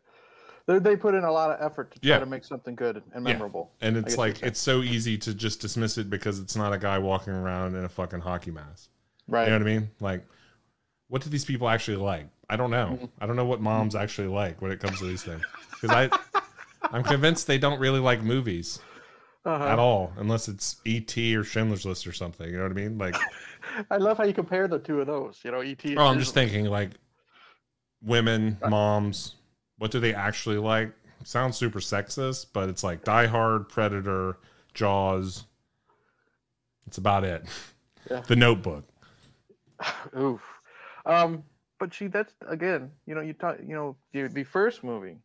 They're, they put in a lot of effort to try yeah. to make something good and memorable. Yeah. And it's like, it's so easy to just dismiss it because it's not a guy walking around in a fucking hockey mask. Right. You know what I mean? Like, what do these people actually like? I don't know. Mm-hmm. I don't know what moms actually like when it comes to these things. Because I, I'm convinced they don't really like movies uh-huh. at all, unless it's E T or Schindler's List or something. You know what I mean? Like, I love how you compare the two of those. You know, E T. Oh, I'm just thinking like women, moms. What do they actually like? Sounds super sexist, but it's like Die Hard, Predator, Jaws. It's about it. Yeah. The Notebook. Oof. Um, but see, that's again, you know, you talk, you know, the, the first movie,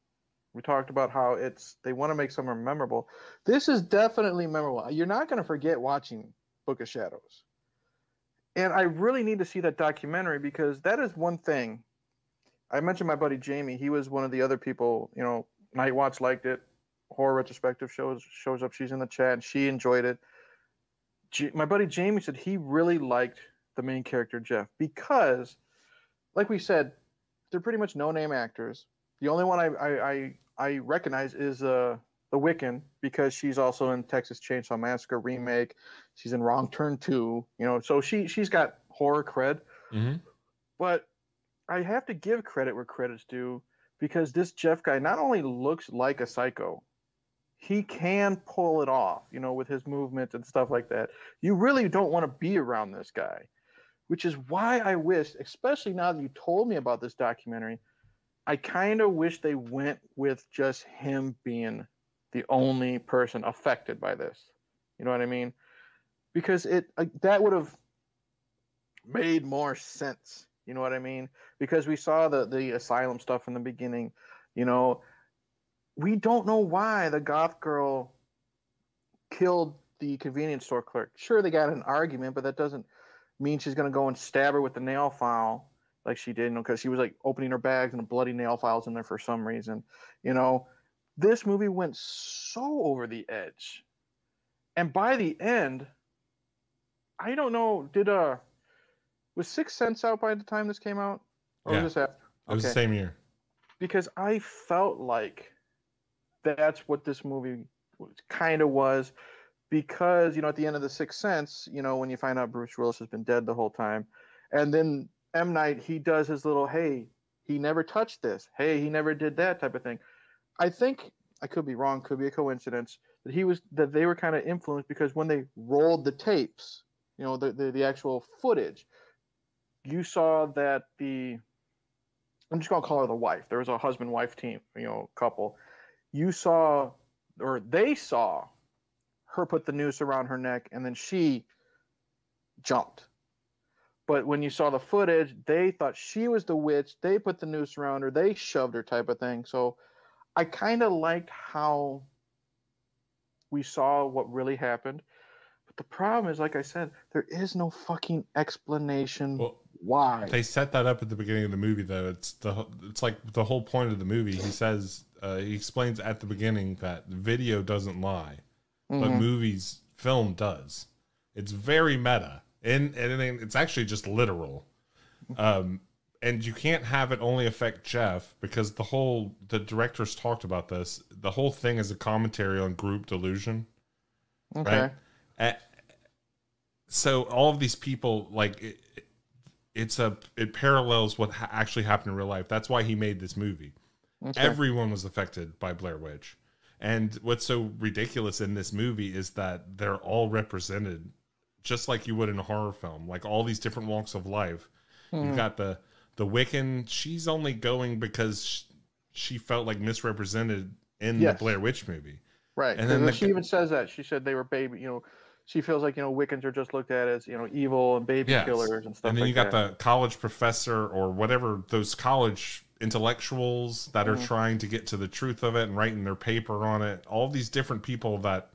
we talked about how it's they want to make something memorable. This is definitely memorable. You're not going to forget watching Book of Shadows. And I really need to see that documentary because that is one thing. I mentioned my buddy Jamie. He was one of the other people, you know, Nightwatch liked it. Horror Retrospective shows shows up. She's in the chat and she enjoyed it. G- my buddy Jamie said he really liked the main character, Jeff, because like we said, they're pretty much no-name actors. The only one I I, I, I recognize is uh, the Wiccan because she's also in Texas Chainsaw Massacre remake. She's in Wrong Turn two, you know, so she, she's got horror cred. Mm-hmm. But I have to give credit where credit's due because this Jeff guy not only looks like a psycho, he can pull it off, you know, with his movement and stuff like that. You really don't want to be around this guy. Which is why I wish, especially now that you told me about this documentary, I kind of wish they went with just him being the only person affected by this. You know what I mean? Because it uh, that would have made more sense. You know what I mean? Because we saw the, the asylum stuff in the beginning. You know, we don't know why the goth girl killed the convenience store clerk. Sure, they got an argument, but that doesn't mean she's going to go and stab her with the nail file like she did, you know, because she was like opening her bags and the bloody nail files in there for some reason. You know, this movie went so over the edge. And by the end, I don't know, did uh was Sixth Sense out by the time this came out? Or yeah. was this after? Okay. It was the same year. Because I felt like that's what this movie kind of was. Because, you know, at the end of The Sixth Sense, you know, when you find out Bruce Willis has been dead the whole time, and then M. Knight, he does his little, hey, he never touched this. Hey, he never did that type of thing. I think, I could be wrong, could be a coincidence, that he was that they were kind of influenced because when they rolled the tapes, you know, the, the, the actual footage, you saw that the, I'm just going to call her the wife. There was a husband-wife team, you know, couple. You saw, or they saw, her put the noose around her neck, and then she jumped. But when you saw the footage, they thought she was the witch. They put the noose around her. They shoved her type of thing. So I kind of liked how we saw what really happened. But the problem is, like I said, there is no fucking explanation well, why. They set that up at the beginning of the movie, though. It's the it's like the whole point of the movie. He says uh, he explains at the beginning that video doesn't lie. But mm-hmm. movies, film does. It's very meta, and and it's actually just literal. Um, and you can't have it only affect Jeff because the whole the directors talked about this. The whole thing is a commentary on group delusion, okay. right? And so all of these people, like it, it's a it parallels what ha- actually happened in real life. That's why he made this movie. Okay. Everyone was affected by Blair Witch. And what's so ridiculous in this movie is that they're all represented just like you would in a horror film, like all these different walks of life. Mm. You've got the, the Wiccan. She's only going because she, she felt like misrepresented in yes. the Blair Witch movie. Right. And then the, she even says that she said they were baby, you know, she feels like, you know, Wiccans are just looked at as, you know, evil and baby yes. killers and stuff like that. And then like you got that. the college professor or whatever those college intellectuals that are mm-hmm. trying to get to the truth of it and writing their paper on it. All these different people that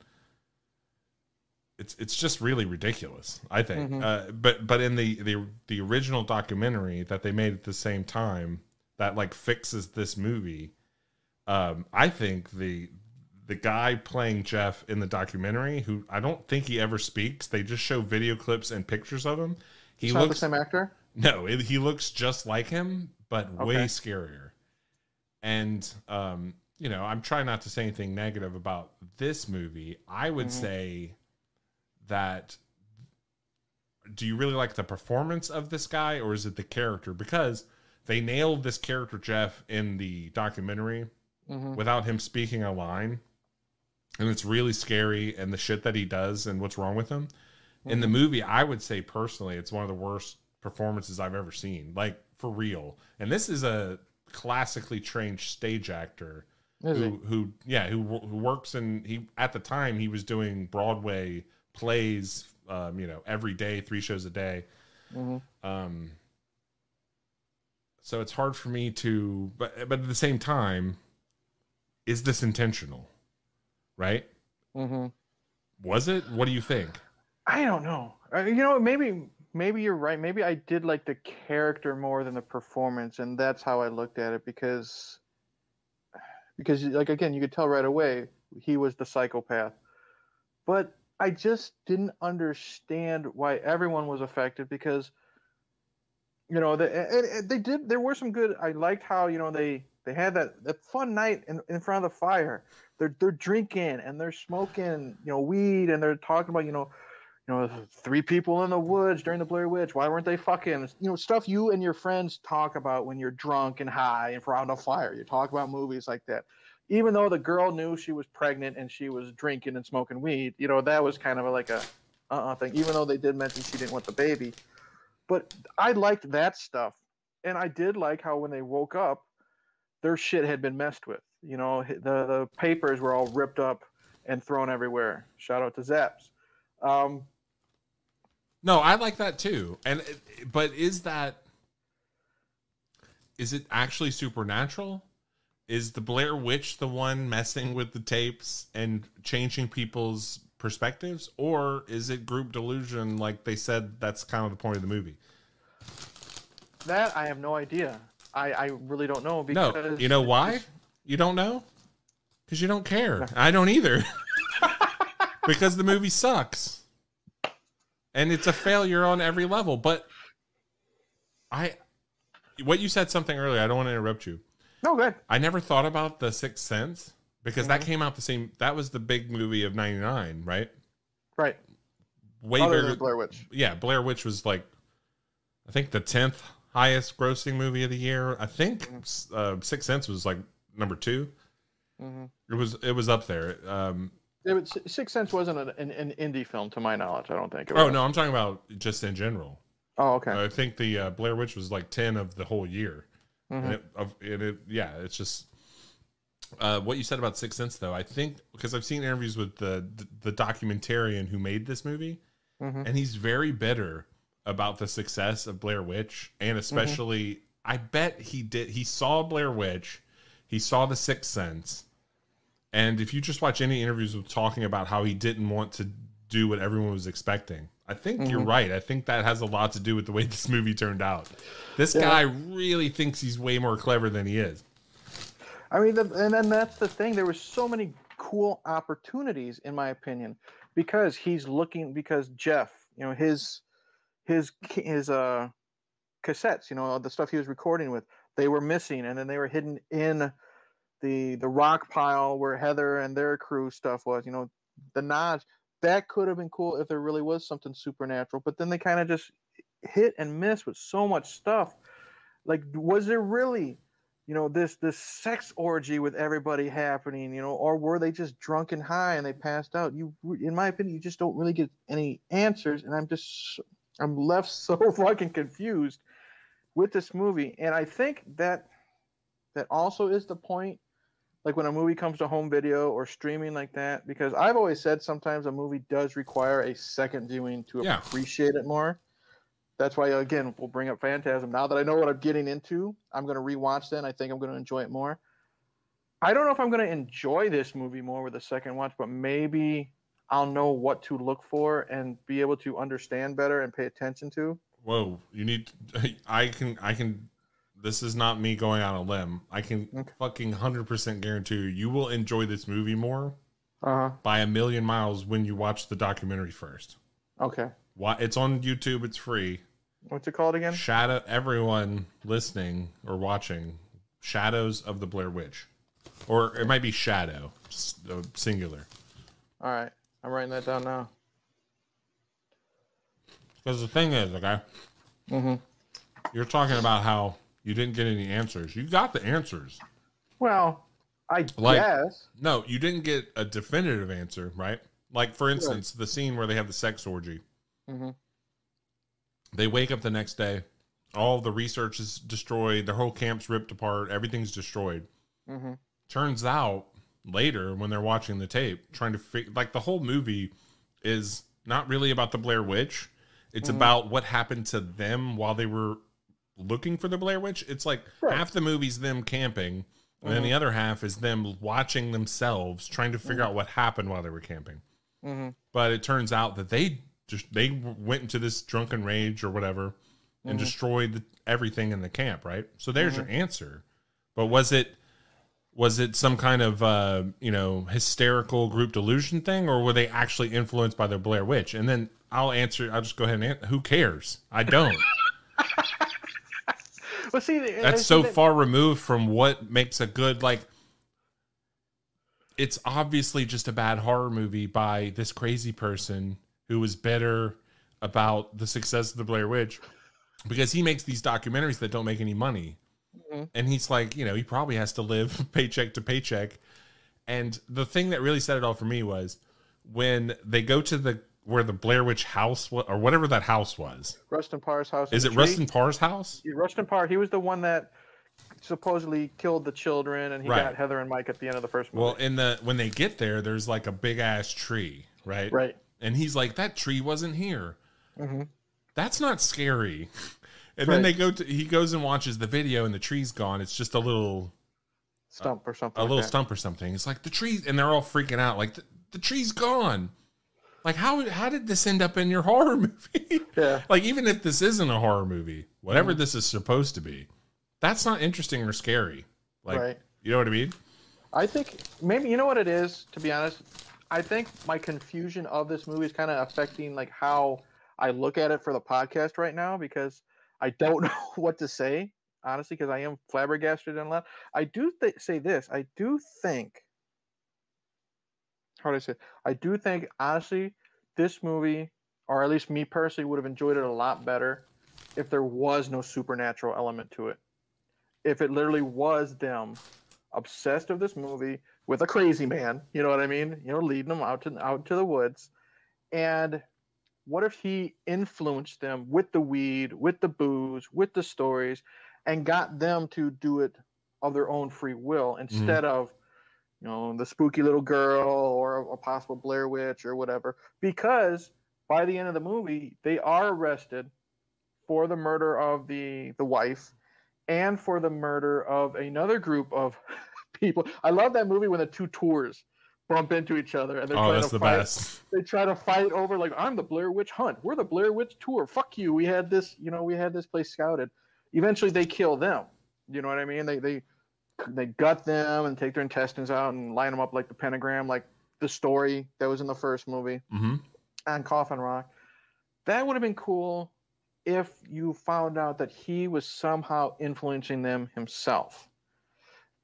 it's, it's just really ridiculous, I think. Mm-hmm. Uh, but, but in the, the, the original documentary that they made at the same time that like fixes this movie. Um, I think the, the guy playing Jeff in the documentary, who I don't think he ever speaks, they just show video clips and pictures of him. He looks not the same actor. No, it, he looks just like him, but okay. way scarier. And, um, you know, I'm trying not to say anything negative about this movie. I would mm-hmm. say that, do you really like the performance of this guy, or is it the character? Because they nailed this character, Jeff, in the documentary mm-hmm. without him speaking a line. And it's really scary, and the shit that he does and what's wrong with him. Mm-hmm. In the movie, I would say personally, it's one of the worst performances I've ever seen, like for real. And this is a classically trained stage actor is who, who, yeah, who, who works in, he, at the time he was doing Broadway plays, um, you know, every day, three shows a day. Mm-hmm. Um, so it's hard for me to, but, but at the same time, is this intentional? Right? Mm-hmm. Was it? What do you think? I don't know. You know, maybe, Maybe you're right. Maybe I did like the character more than the performance, and that's how I looked at it, because because like again, you could tell right away he was the psychopath. But I just didn't understand why everyone was affected, because you know, they they did there were some good I liked how, you know, they they had that, that fun night in, in front of the fire. They're they're drinking and they're smoking, you know, weed, and they're talking about, you know, You know, three people in the woods during the Blair Witch. Why weren't they fucking? You know, stuff you and your friends talk about when you're drunk and high and around a fire. You talk about movies like that. Even though the girl knew she was pregnant and she was drinking and smoking weed, you know, that was kind of like a uh-uh thing. Even though they did mention she didn't want the baby. But I liked that stuff. And I did like how when they woke up, their shit had been messed with. You know, the, the papers were all ripped up and thrown everywhere. Shout out to Zaps. Um, No, I like that too. And but is that is it actually supernatural? Is the Blair Witch the one messing with the tapes and changing people's perspectives, or is it group delusion like they said? That's kind of the point of the movie. That I have no idea. I, I really don't know, because no, you know why? You don't know? Because you don't care. No. I don't either. Because the movie sucks. And it's a failure on every level. But I, what you said something earlier, I don't want to interrupt you. No, good. I never thought about The Sixth Sense, because mm-hmm. that came out the same. That was the big movie of ninety-nine, right? Right. Way Other bigger than Blair Witch. Yeah, Blair Witch was like, I think the tenth highest grossing movie of the year. I think mm-hmm. uh, Sixth Sense was like number two. Mm-hmm. It was. It was up there. Um, It was, Sixth Sense wasn't an, an, an indie film, to my knowledge. I don't think. It was. Oh no, I'm talking about just in general. Oh okay. I think the uh, Blair Witch was like ten of the whole year. Mm-hmm. And it, of, and it, yeah, it's just uh, what you said about Sixth Sense, though. I think because I've seen interviews with the the, the documentarian who made this movie, mm-hmm. and he's very bitter about the success of Blair Witch, and especially, mm-hmm. I bet he did. He saw Blair Witch, he saw the Sixth Sense. And if you just watch any interviews with talking about how he didn't want to do what everyone was expecting, I think mm-hmm. you're right. I think that has a lot to do with the way this movie turned out. This yeah. guy really thinks he's way more clever than he is. I mean, the, and then that's the thing. There were so many cool opportunities, in my opinion, because he's looking, because Jeff, you know, his, his, his uh, cassettes, you know, the stuff he was recording with, they were missing, and then they were hidden in the the rock pile where Heather and their crew stuff was, you know, the nods. That could have been cool if there really was something supernatural, but then they kind of just hit and miss with so much stuff. Like, was there really, you know, this this sex orgy with everybody happening, you know, or were they just drunk and high and they passed out? You, in my opinion, you just don't really get any answers, and I'm just, I'm left so fucking confused with this movie. And I think that that also is the point. Like when a movie comes to home video or streaming like that, because I've always said sometimes a movie does require a second viewing to yeah. appreciate it more. that's why, again, we'll bring up Phantasm. Now that I know what I'm getting into, I'm going to rewatch that, and I think I'm going to enjoy it more. I don't know if I'm going to enjoy this movie more with a second watch, but maybe I'll know what to look for and be able to understand better and pay attention to. Whoa, you need – I can – I can. This is not me going on a limb. I can okay. fucking one hundred percent guarantee you, you will enjoy this movie more uh-huh. by a million miles when you watch the documentary first. Okay. Why? It's on YouTube. It's free. What's it called again? Shadow. Everyone listening or watching, Shadows of the Blair Witch. Or it might be Shadow, singular. All right. I'm writing that down now. Because the thing is, okay, mm-hmm. you're talking about how you didn't get any answers. You got the answers. Well, I like, guess. No, you didn't get a definitive answer, right? Like, for instance, sure. the scene where they have the sex orgy. Mm-hmm. They wake up the next day. All the research is destroyed. Their whole camp's ripped apart. Everything's destroyed. Mm-hmm. Turns out, later, when they're watching the tape, trying to figure... Like, the whole movie is not really about the Blair Witch. It's mm-hmm. about what happened to them while they were looking for the Blair Witch. It's like right. half the movie's them camping, mm-hmm. and then the other half is them watching themselves, trying to figure mm-hmm. out what happened while they were camping. Mm-hmm. But it turns out that they... Just, they went into this drunken rage or whatever and mm-hmm. destroyed the, everything in the camp, right? So there's mm-hmm. your answer. But was it was it some kind of uh, you know, hysterical group delusion thing, or were they actually influenced by the Blair Witch? And then I'll answer. I'll just go ahead and answer. Who cares? I don't. Well, see, that's so that... far removed from what makes a good, like. It's obviously just a bad horror movie by this crazy person who was bitter about the success of the Blair Witch, because he makes these documentaries that don't make any money. Mm-hmm. And he's like, you know, he probably has to live paycheck to paycheck. And the thing that really set it all for me was when they go to the, where the Blair Witch house was, or whatever that house was. Rustin Parr's house. Is it tree? Rustin Parr's house? Yeah, Rustin Parr. He was the one that supposedly killed the children, and he right. got Heather and Mike at the end of the first movie. Well, in the, when they get there, there's like a big ass tree, right? Right. And he's like, that tree wasn't here. Mm-hmm. That's not scary. And right. then they go to, he goes and watches the video, and the tree's gone. It's just a little stump or something. A like little that. stump or something. It's like the tree, and they're all freaking out. Like the, the tree's gone. Like how how did this end up in your horror movie? Yeah. Like even if this isn't a horror movie, whatever mm-hmm. this is supposed to be, that's not interesting or scary. Like right. you know what I mean? I think maybe you know what it is. To be honest. I think my confusion of this movie is kind of affecting like how I look at it for the podcast right now, because I don't know what to say, honestly, because I am flabbergasted and a lot. I do th- say this. I do think – how do I say it? I do think, honestly, this movie, or at least me personally, would have enjoyed it a lot better if there was no supernatural element to it. If it literally was them obsessed with this movie – with a crazy man, you know what I mean? You know, leading them out to out to the woods. And what if he influenced them with the weed, with the booze, with the stories, and got them to do it of their own free will instead mm. of, you know, the spooky little girl or a possible Blair Witch or whatever? Because by the end of the movie, they are arrested for the murder of the the wife and for the murder of another group of people. I love that movie when the two tours bump into each other and they're oh, trying to the fight. Best. They try to fight over like, I'm the Blair Witch Hunt. We're the Blair Witch Tour. Fuck you. We had this, you know, we had this place scouted. Eventually, they kill them. You know what I mean? They they they gut them and take their intestines out and line them up like the pentagram, like the story that was in the first movie mm-hmm. on Coffin Rock. That would have been cool if you found out that he was somehow influencing them himself.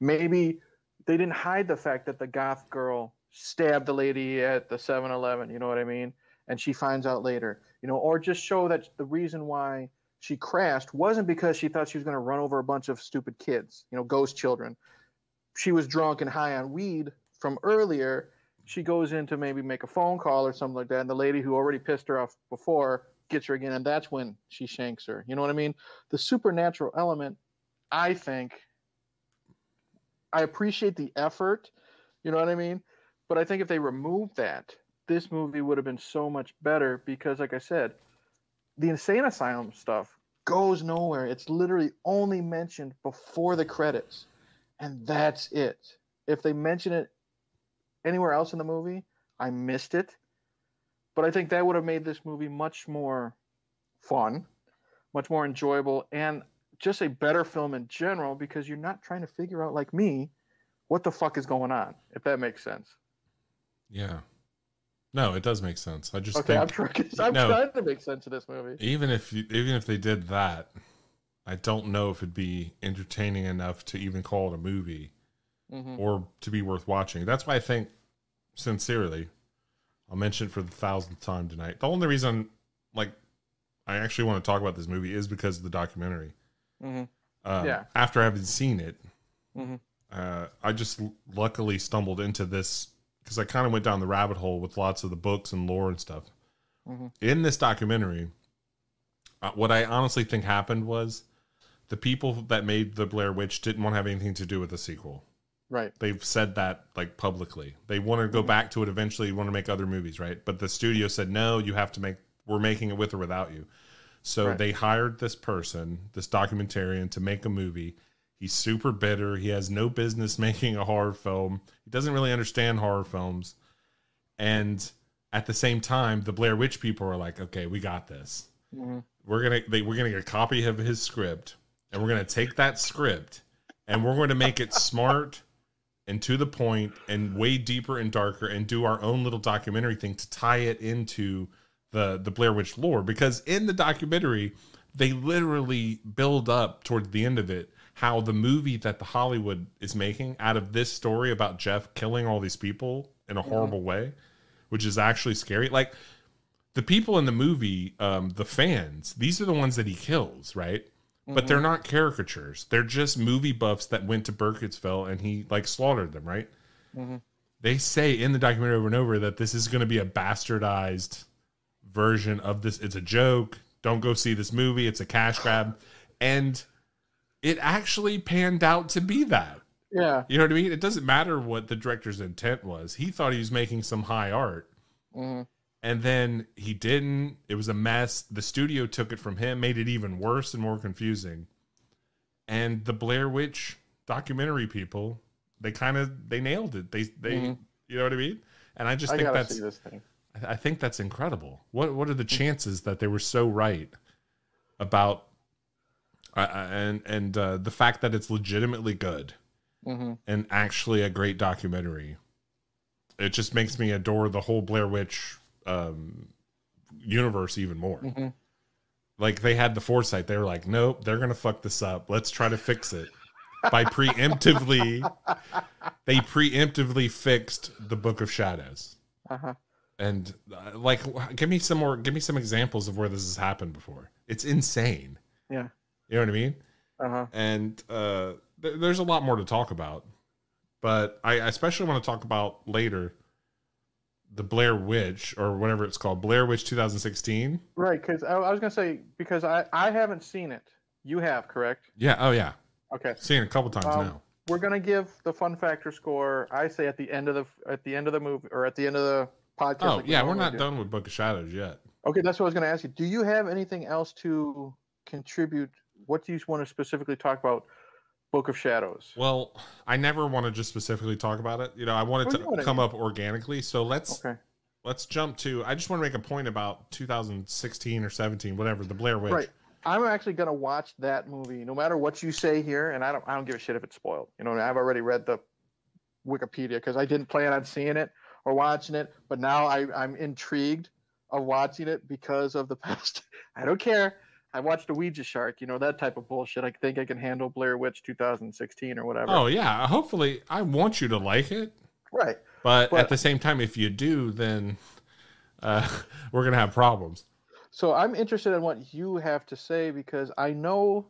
Maybe they didn't hide the fact that the goth girl stabbed the lady at the seven eleven, you know what I mean? And she finds out later, you know, or just show that the reason why she crashed wasn't because she thought she was going to run over a bunch of stupid kids, you know, ghost children. She was drunk and high on weed from earlier. She goes in to maybe make a phone call or something like that, and the lady who already pissed her off before gets her again, and that's when she shanks her. You know what I mean? The supernatural element, I think... I appreciate the effort, you know what I mean? But I think if they removed that, this movie would have been so much better because, like I said, the insane asylum stuff goes nowhere. It's literally only mentioned before the credits, and that's it. If they mention it anywhere else in the movie, I missed it. But I think that would have made this movie much more fun, much more enjoyable, and just a better film in general, because you're not trying to figure out, like me, what the fuck is going on, if that makes sense. Yeah. No, it does make sense. I just okay, think... I'm, trying, I'm no, trying to make sense of this movie. Even if you, even if they did that, I don't know if it'd be entertaining enough to even call it a movie mm-hmm. or to be worth watching. That's why I think, sincerely, I'll mention it for the thousandth time tonight. The only reason like, I actually want to talk about this movie is because of the documentary. Mm-hmm. Uh, yeah. After I haven't seen it, mm-hmm. uh, I just luckily stumbled into this because I kind of went down the rabbit hole with lots of the books and lore and stuff. Mm-hmm. In this documentary, uh, what I honestly think happened was the people that made The Blair Witch didn't want to have anything to do with the sequel. Right. They've said that like publicly. They want to go mm-hmm. back to it eventually, want to make other movies, right? But the studio said, no, you have to make, we're making it with or without you. So right. they hired this person, this documentarian, to make a movie. He's super bitter. He has no business making a horror film. He doesn't really understand horror films. And at the same time, the Blair Witch people are like, okay, we got this. Mm-hmm. We're gonna they, we're gonna get a copy of his script, and we're gonna take that script, and we're going to make it smart and to the point and way deeper and darker, and do our own little documentary thing to tie it into the the Blair Witch lore. Because in the documentary, they literally build up towards the end of it how the movie that the Hollywood is making out of this story about Jeff killing all these people in a horrible yeah. way, which is actually scary. Like the people in the movie, um, the fans, these are the ones that he kills, right? Mm-hmm. But they're not caricatures. They're just movie buffs that went to Burkittsville and he like slaughtered them, right? Mm-hmm. They say in the documentary over and over that this is going to be a bastardized version of this. It's a joke. Don't go see this movie. It's a cash grab. And it actually panned out to be that. Yeah. You know what I mean? It doesn't matter what the director's intent was. He thought he was making some high art. Mm-hmm. And then he didn't. It was a mess. The studio took it from him, made it even worse and more confusing. And the Blair Witch documentary people, they kind of, they nailed it. They, they, mm-hmm. you know what I mean? And I just I think gotta that's, see this thing. I think that's incredible. What, what are the chances that they were so right about Uh, and and uh, the fact that it's legitimately good mm-hmm. and actually a great documentary, it just makes me adore the whole Blair Witch um, universe even more. Mm-hmm. Like they had the foresight. They were like, nope, they're going to fuck this up. Let's try to fix it by preemptively. They preemptively fixed the Book of Shadows. Uh-huh. And uh, like, give me some more, give me some examples of where this has happened before. It's insane. Yeah. You know what I mean? Uh-huh. And uh, th- there's a lot more to talk about. But I, I especially want to talk about later the Blair Witch, or whatever it's called, Blair Witch twenty sixteen. Right, because I, I was going to say, because I, I haven't seen it. You have, correct? Yeah, oh yeah. Okay. Seen it a couple times um, now. We're going to give the fun factor score, I say, at the end of the at the end of the movie, or at the end of the podcast. Oh, like yeah, we're not done with Book of Shadows yet. Okay, that's what I was going to ask you. Do you have anything else to contribute? What do you want to specifically talk about Book of Shadows? Well, I never want to just specifically talk about it. You know, I want it to come up organically. So let's okay. let's jump to, I just want to make a point about two thousand sixteen or seventeen, whatever, the Blair Witch. Right. I'm actually going to watch that movie no matter what you say here, and I don't I don't give a shit if it's spoiled. You know, I've already read the Wikipedia because I didn't plan on seeing it or watching it, but now I, I'm intrigued of watching it because of the past. I don't care. I watched a Ouija shark, you know, that type of bullshit. I think I can handle Blair Witch two thousand sixteen or whatever. Oh, yeah. Hopefully, I want you to like it. Right. But, but at the same time, if you do, then uh, we're going to have problems. So I'm interested in what you have to say, because I know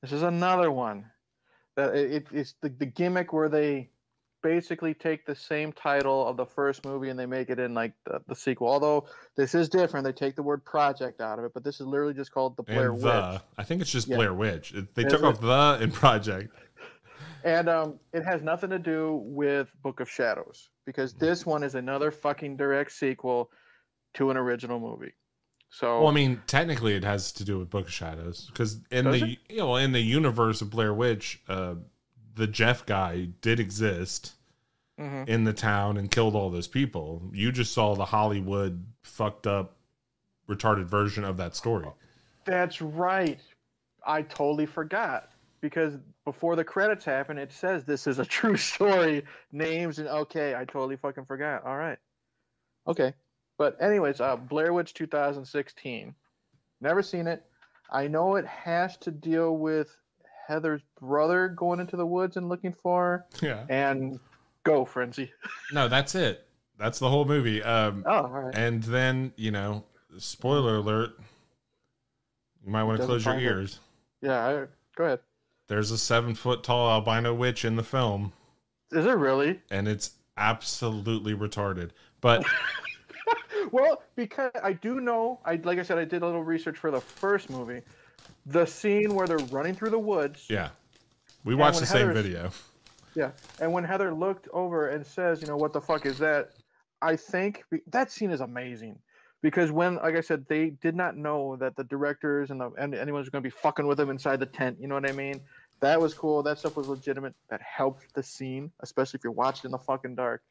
this is another one that it, it's the, the gimmick where they basically take the same title of the first movie and they make it in like the, the sequel. Although this is different, they take the word project out of it, but this is literally just called the Blair and the, Witch. I think it's just yeah. Blair Witch. It, they and took off the in project. And um, it has nothing to do with Book of Shadows, because this one is another fucking direct sequel to an original movie. So, well, I mean, technically it has to do with Book of Shadows, because in the it? you know in the universe of Blair Witch, uh, the Jeff guy did exist mm-hmm. in the town and killed all those people. You just saw the Hollywood fucked up, retarded version of that story. That's right. I totally forgot, because before the credits happen, it says this is a true story, names and okay. I totally fucking forgot. All right, okay. But anyways, uh, Blair Witch two thousand sixteen. Never seen it. I know it has to deal with Heather's brother going into the woods and looking for her. Yeah. And go, Frenzy. No, that's it. That's the whole movie. Um, oh, all right. And then, you know, spoiler alert. You might want to close your ears. It. Yeah, I, go ahead. There's a seven-foot-tall albino witch in the film. Is it really? And it's absolutely retarded. But... Well, because I do know, I like I said, I did a little research for the first movie. The scene where they're running through the woods. Yeah. We watched the same video. Yeah. And when Heather looked over and says, you know, what the fuck is that? I think that scene is amazing. Because when, like I said, they did not know that the directors and, the, and anyone was going to be fucking with them inside the tent. You know what I mean? That was cool. That stuff was legitimate. That helped the scene, especially if you're watching in the fucking dark.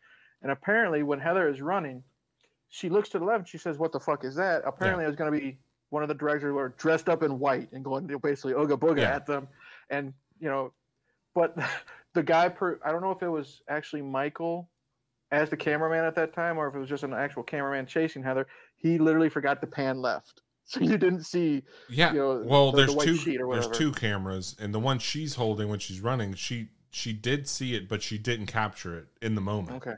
And apparently when Heather is running, she looks to the left and she says, what the fuck is that? Apparently yeah. it was going to be one of the directors were dressed up in white and going basically ooga booga yeah. at them. And, you know, but the guy, per, I don't know if it was actually Michael as the cameraman at that time or if it was just an actual cameraman chasing Heather. He literally forgot to pan left. So you didn't see, yeah. you know, well, the, there's the white two, sheet or whatever. There's two cameras, and the one she's holding when she's running, she, she did see it, but she didn't capture it in the moment. Okay.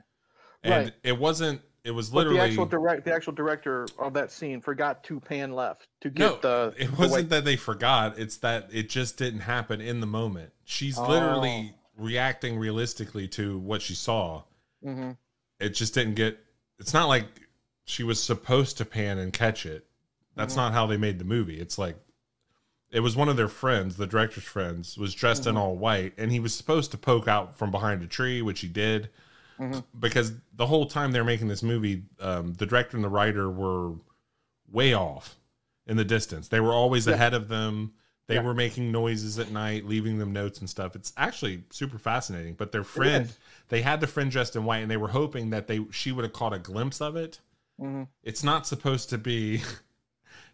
And right. it wasn't, It was literally but the actual direct. The actual director of that scene forgot to pan left to get no, the. It wasn't the that they forgot. It's that it just didn't happen in the moment. She's oh. literally reacting realistically to what she saw. Mm-hmm. It just didn't get. It's not like she was supposed to pan and catch it. That's mm-hmm. not how they made the movie. It's like it was one of their friends, the director's friends, was dressed mm-hmm. in all white, and he was supposed to poke out from behind a tree, which he did. Mm-hmm. Because the whole time they're making this movie, um, the director and the writer were way off in the distance. They were always yeah. ahead of them. They yeah. were making noises at night, leaving them notes and stuff. It's actually super fascinating. But their friend, they had the friend dressed in white, and they were hoping that they she would have caught a glimpse of it. Mm-hmm. It's not supposed to be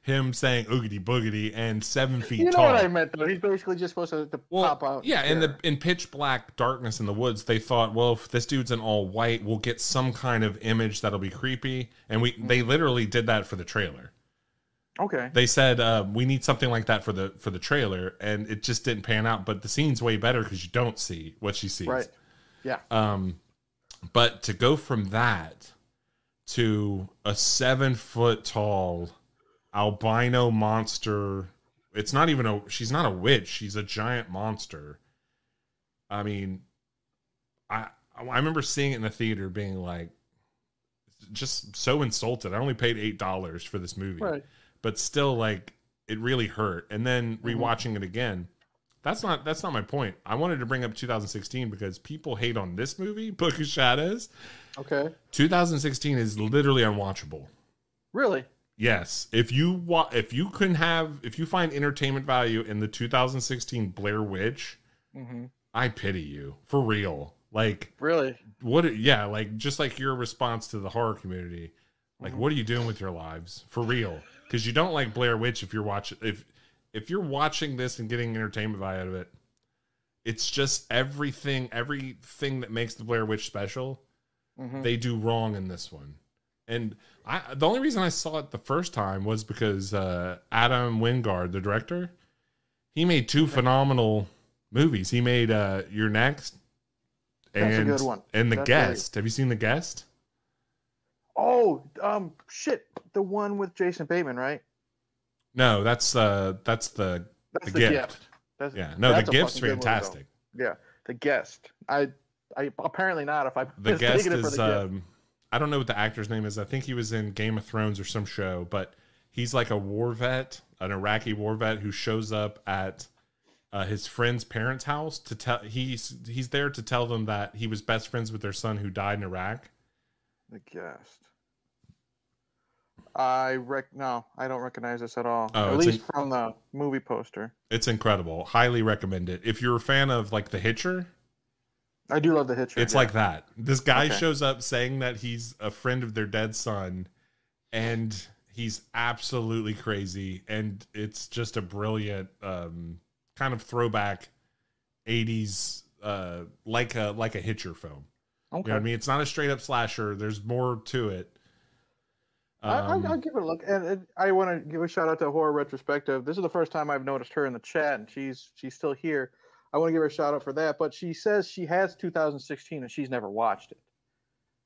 him saying oogity boogity and seven feet tall. You know tall. What I meant, though. He's basically just supposed to, to well, pop out. Yeah, in the in pitch black darkness in the woods, they thought, well, if this dude's in all white, we'll get some kind of image that'll be creepy. And we mm-hmm. they literally did that for the trailer. Okay. They said, uh, we need something like that for the for the trailer, and it just didn't pan out. But the scene's way better because you don't see what she sees. Right, yeah. Um, but to go from that to a seven-foot-tall... albino monster. It's not even a she's not a witch, she's a giant monster. I mean, I I remember seeing it in the theater being like just so insulted. I only paid eight dollars for this movie. Right. But still, like, it really hurt. And then rewatching mm-hmm. it again. That's not that's not my point. I wanted to bring up two thousand sixteen because people hate on this movie, Book of Shadows. Okay. two thousand sixteen is literally unwatchable. Really? Yes, if you wa- if you can have if you find entertainment value in the two thousand sixteen Blair Witch, mm-hmm. I pity you for real. Like, really, what? Yeah, like just like your response to the horror community, like mm-hmm. what are you doing with your lives for real? Because you don't like Blair Witch if you're watching if if you're watching this and getting entertainment value out of it. It's just everything everything that makes the Blair Witch special, mm-hmm. they do wrong in this one. And I, the only reason I saw it the first time was because uh, Adam Wingard, the director, he made two phenomenal movies. He made uh, You're Next and, That's a good one. and The That's Guest. Great. Have you seen The Guest? Oh, um, shit. The one with Jason Bateman, right? No, that's uh, that's the, that's the, the gift. gift. That's, yeah, no, that's The Gift's fantastic. One, yeah, The Guest. I, I apparently not. If I the guest it for is. The um, gift. I don't know what the actor's name is. I think he was in Game of Thrones or some show, but he's like a war vet, an Iraqi war vet who shows up at uh, his friend's parents' house to tell he's he's there to tell them that he was best friends with their son who died in Iraq. The guest. I rec no, I don't recognize this at all. Oh, at least from the movie poster. It's incredible. Highly recommend it. If you're a fan of like The Hitcher, I do love The Hitcher. It's yeah. like that. This guy okay. shows up saying that he's a friend of their dead son, and he's absolutely crazy, and it's just a brilliant um, kind of throwback eighties uh, like a like a Hitcher film. Okay. You know what I mean? It's not a straight up slasher. There's more to it. Um, I, I'll give it a look, and it, I want to give a shout out to Horror Retrospective. This is the first time I've noticed her in the chat, and she's she's still here. I want to give her a shout out for that, but she says she has two thousand sixteen and she's never watched it.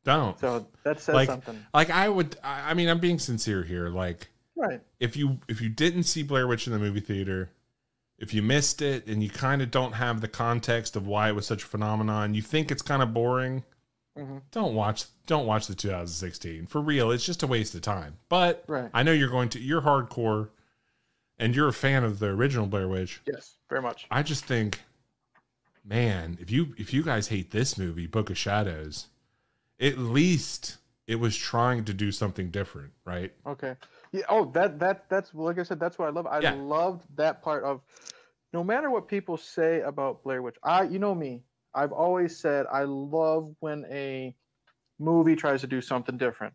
Don't. So that says like, something. Like I would, I mean, I'm being sincere here. Like, right? If you if you didn't see Blair Witch in the movie theater, if you missed it, and you kind of don't have the context of why it was such a phenomenon, you think it's kind of boring. Mm-hmm. Don't watch don't watch the two thousand sixteen for real. It's just a waste of time. But right. I know you're going to you're hardcore and you're a fan of the original Blair Witch. Yes, very much. I just think, man, if you if you guys hate this movie, Book of Shadows, at least it was trying to do something different, right? Okay. Yeah, oh that that that's like I said, that's what I love. I yeah. loved that part of no matter what people say about Blair Witch, I you know me. I've always said I love when a movie tries to do something different.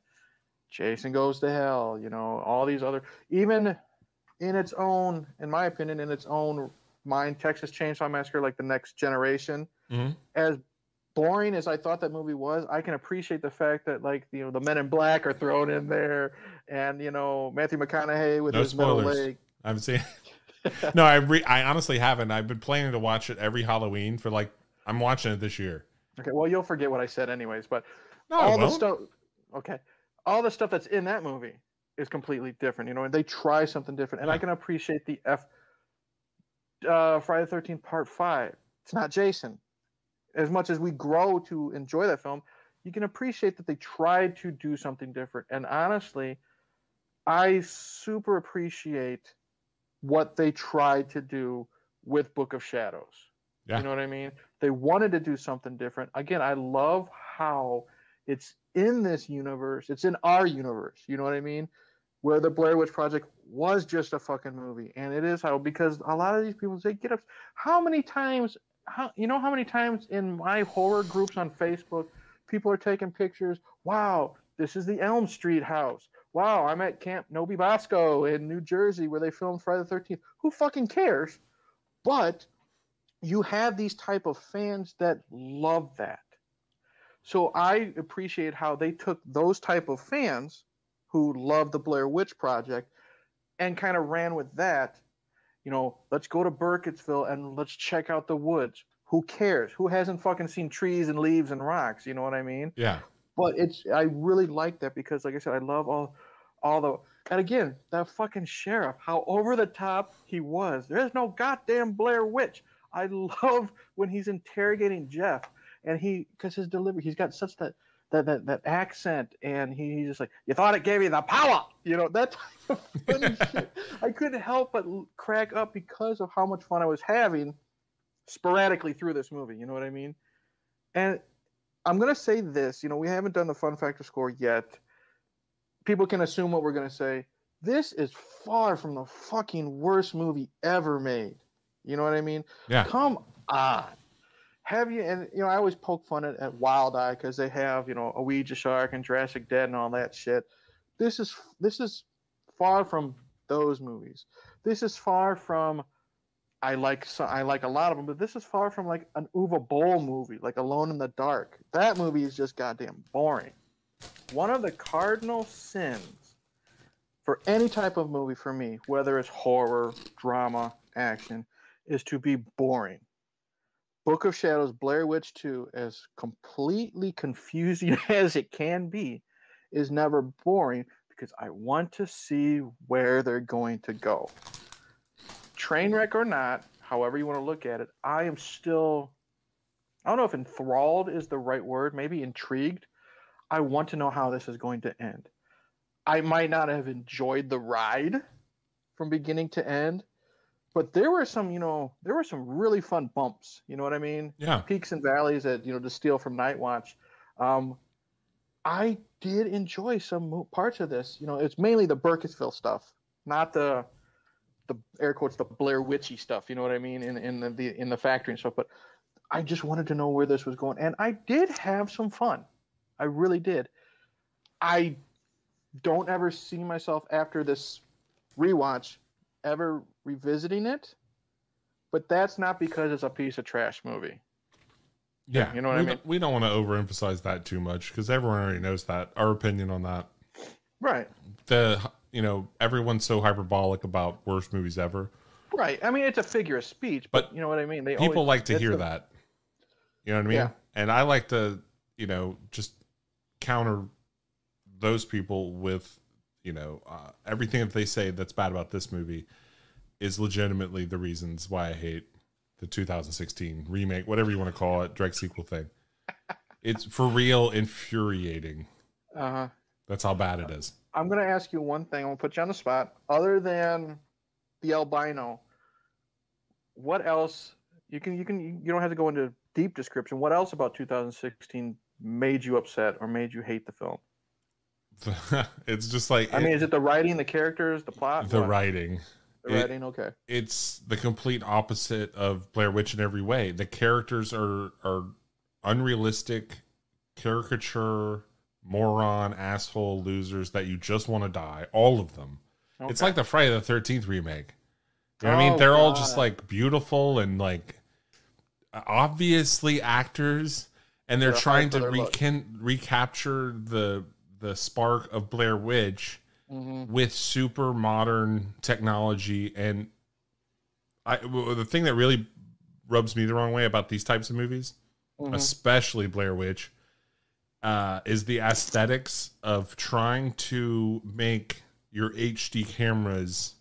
Jason Goes to Hell, you know, all these other, even in its own, in my opinion, in its own mind, Texas Chainsaw Massacre, like The Next Generation. Mm-hmm. As boring as I thought that movie was, I can appreciate the fact that, like, you know, the Men in Black are thrown in there, and you know, Matthew McConaughey with no his spoilers. Middle leg. I haven't seen. no, I re- I honestly haven't. I've been planning to watch it every Halloween for like. I'm watching it this year. Okay, well, you'll forget what I said anyways, but no, all the stuff okay. All the stuff that's in that movie is completely different, you know, and they try something different. And yeah. I can appreciate the F uh, Friday the thirteenth Part five. It's not Jason. As much as we grow to enjoy that film, you can appreciate that they tried to do something different. And honestly, I super appreciate what they tried to do with Book of Shadows. Yeah. You know what I mean? They wanted to do something different. Again, I love how it's in this universe. It's in our universe. You know what I mean? Where the Blair Witch Project was just a fucking movie. And it is how, because a lot of these people say, get up. How many times, how you know how many times in my horror groups on Facebook, people are taking pictures. Wow, this is the Elm Street house. Wow, I'm at Camp Novi Bosco in New Jersey where they filmed Friday the thirteenth. Who fucking cares? But you have these type of fans that love that. So I appreciate how they took those type of fans who love the Blair Witch Project and kind of ran with that. You know, let's go to Burkittsville and let's check out the woods. Who cares? Who hasn't fucking seen trees and leaves and rocks? You know what I mean? Yeah. But it's, I really like that because, like I said, I love all, all the, and again, that fucking sheriff, how over the top he was. There is no goddamn Blair Witch. I love when he's interrogating Jeff, and he, because his delivery, he's got such that that that, that accent, and he, he's just like, "You thought it gave you the power," you know, that type of funny shit. I couldn't help but crack up because of how much fun I was having sporadically through this movie. You know what I mean? And I'm gonna say this, you know, we haven't done the fun factor score yet. People can assume what we're gonna say. This is far from the fucking worst movie ever made. You know what I mean? Yeah. Come on. Have you, and you know, I always poke fun at, at Wild Eye because they have, you know, a Ouija shark and Jurassic Dead and all that shit. This is this is far from those movies. This is far from, I like I like a lot of them, but this is far from like an Uwe Boll movie, like Alone in the Dark. That movie is just goddamn boring. One of the cardinal sins for any type of movie for me, whether it's horror, drama, action, is to be boring. Book of Shadows, Blair Witch two, as completely confusing as it can be, is never boring because I want to see where they're going to go. Train wreck or not, however you want to look at it, I am still, I don't know if enthralled is the right word, maybe intrigued. I want to know how this is going to end. I might not have enjoyed the ride from beginning to end, but there were some, you know, there were some really fun bumps. You know what I mean? Yeah. Peaks and valleys that, you know, to steal from Nightwatch. Um, I did enjoy some parts of this. You know, it's mainly the Burkittsville stuff, not the the air quotes the Blair Witchy stuff. You know what I mean? In in the, the in the factory and stuff. But I just wanted to know where this was going, and I did have some fun. I really did. I don't ever see myself after this rewatch ever revisiting it, but that's not because it's a piece of trash movie. Yeah, you know what I mean? We don't want to overemphasize that too much because everyone already knows that, our opinion on that. Right. The, you know, everyone's so hyperbolic about worst movies ever. Right. I mean, it's a figure of speech, but, but you know what I mean? They people always, like to hear a, that. You know what I mean? Yeah. And I like to, you know, just counter those people with, you know, uh, everything that they say that's bad about this movie is legitimately the reasons why I hate the two thousand sixteen remake, whatever you want to call it, direct sequel thing. It's for real infuriating. Uh-huh. That's how bad it is. I'm going to ask you one thing. I'm going to put you on the spot. Other than the albino, what else? You can, you can, you don't have to go into deep description. What else about two thousand sixteen made you upset or made you hate the film? It's just like, I it, mean, is it the writing, the characters, the plot? The what? writing. The it, writing, okay. It's the complete opposite of Blair Witch in every way. The characters are are unrealistic, caricature, moron, asshole, losers that you just want to die. All of them. Okay. It's like the Friday the thirteenth remake. You know oh, what I mean? They're God. all just like beautiful and like obviously actors, and they're, they're trying to recan- recapture the the spark of Blair Witch mm-hmm. with super modern technology. And I, the thing that really rubs me the wrong way about these types of movies, mm-hmm. especially Blair Witch, uh, is the aesthetics of trying to make your H D cameras